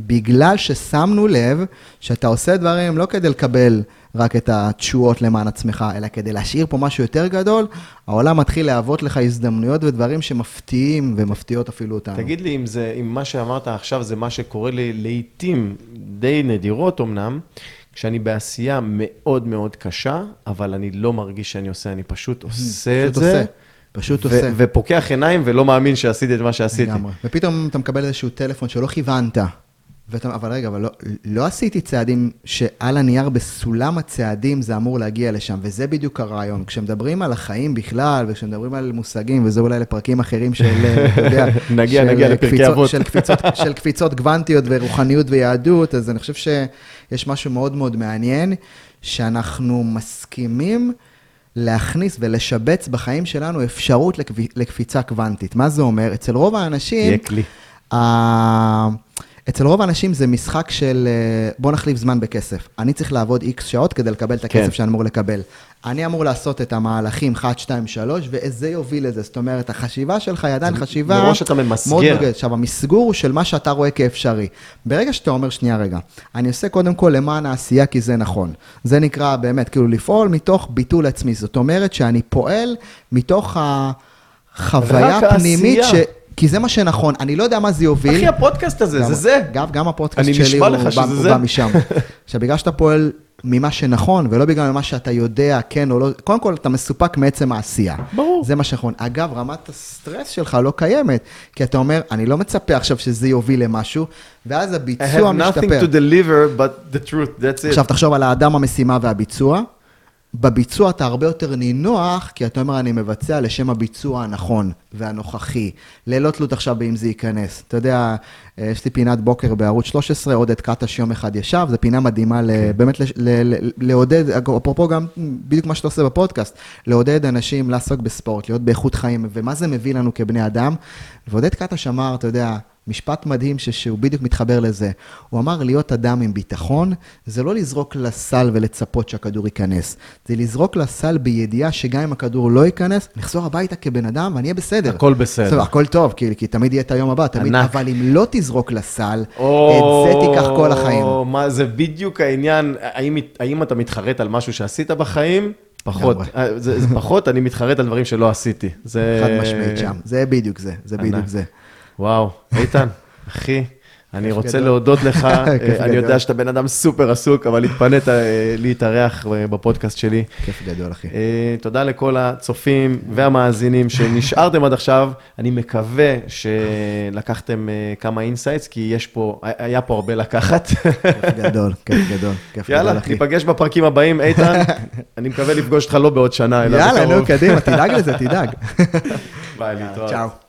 בגלל ששמנו לב שאתה עושה דברים לא כדי לקבל רק את התשואות למען עצמך, אלא כדי להשאיר פה משהו יותר גדול, העולם מתחיל להוות לך הזדמנויות ודברים שמפתיעים ומפתיעות אפילו אותנו. תגיד לי אם, זה, אם מה שאמרת עכשיו זה מה שקורה לי לעתים די נדירות אמנם, כשאני בעשייה מאוד מאוד קשה, אבל אני לא מרגיש שאני עושה, אני פשוט עושה את זה. פשוט עושה. ופוקח עיניים ולא מאמין שעשיתי את מה שעשיתי. ופתאום אתה מקבל איזשהו טלפון שלא כיוונת. אבל רגע, אבל לא, לא עשיתי צעדים שעל הנייר בסולם הצעדים זה אמור להגיע לשם, וזה בדיוק הרעיון. כשמדברים על החיים בכלל, וכשמדברים על מושגים, וזה אולי לפרקים אחרים של, אתה יודע, נגיע, של, נגיע קפיצות, של, קפיצות, של קפיצות גוונטיות ורוחניות ויהדות, אז אני חושב שיש משהו מאוד מאוד מעניין, שאנחנו מסכימים להכניס ולשבץ בחיים שלנו אפשרות לקפ... לקפיצה גוונטית. מה זה אומר? אצל רוב האנשים... יקלי. ה... אצל רוב האנשים זה משחק של, בוא נחליף זמן בכסף. אני צריך לעבוד איקס שעות כדי לקבל את הכסף שאני אמור לקבל. אני אמור לעשות את המהלכים אחת, שתיים, שלוש, וזה יוביל לזה. זאת אומרת, החשיבה שלך היא עדיין חשיבה... מראש אתה ממסגר. עכשיו, המסגור הוא של מה שאתה רואה כאפשרי. ברגע שאתה אומר, שנייה רגע, אני עושה קודם כל למען העשייה, כי זה נכון. זה נקרא באמת, כאילו לפעול מתוך ביטול עצמי. זאת אומרת שאני פועל מתוך החוויה הפנימית ש... כי זה מה שנכון, אני לא יודע מה זה יוביל. אחי, הפודקאסט הזה, גם, זה זה. גם, גם הפודקאסט שלי הוא, הוא, בא, הוא בא משם. עכשיו, בגלל שאתה פועל ממה שנכון, ולא בגלל ממה שאתה יודע, כן או לא, קודם כל, אתה מסופק מעצם העשייה. ברור. זה מה שנכון. אגב, רמת הסטרס שלך לא קיימת, כי אתה אומר, אני לא מצפה עכשיו שזה יוביל למשהו, ואז הביצוע משתפר. I have nothing to deliver but the truth, that's it. עכשיו, תחשוב על האדם המשימה והביצוע. בביצוע אתה הרבה יותר נינוח, כי אתה אומר, אני מבצע לשם הביצוע הנכון והנוכחי. ללא תלות עכשיו באם זה ייכנס. אתה יודע, יש לי פינת בוקר בערוץ שלוש עשרה, עודד קטש יום אחד ישב, זו פינה מדהימה באמת לעודד, אפרופו גם בדיוק מה שאתה עושה בפודקאסט, לעודד אנשים לעסוק בספורט, להיות באיכות חיים, ומה זה מביא לנו כבני אדם. ועודד קטש אמר, אתה יודע, משפט מדהים שהוא בדיוק מתחבר לזה. הוא אמר, להיות אדם עם ביטחון, זה לא לזרוק לסל ולצפות שהכדור ייכנס. זה לזרוק לסל בידיעה שגם אם הכדור לא ייכנס, נחזור הביתה כבן אדם ואני אהיה בסדר. הכל בסדר. בסדר, הכל טוב, כי, כי תמיד יהיה את היום הבא, תמיד. ענק. אבל אם לא תזרוק לסל, או... את זה תיקח כל החיים. מה, זה בדיוק העניין, האם, האם אתה מתחרט על משהו שעשית בחיים? פחות, זה, זה פחות, אני מתחרט על דברים שלא עשיתי. זה... חד משמעית שם, זה בדיוק זה, זה בדיוק זה. וואו, איתן, אחי, אני רוצה להודות לך, אני יודע שאתה בן אדם סופר עסוק, אבל התפנית להתארח בפודקאסט שלי. כיף גדול, אחי. תודה לכל הצופים והמאזינים שנשארתם עד עכשיו, אני מקווה שלקחתם כמה אינסייטס, כי יש פה, היה פה הרבה לקחת. כיף גדול, כיף גדול, כיף גדול, אחי. יאללה, ניפגש בפרקים הבאים, איתן, אני מקווה לפגוש אותך לא בעוד שנה, אלא בקרוב. יאללה, נו, קדימה, תדאג לזה, תדאג. ביי, להתראות. צ'או.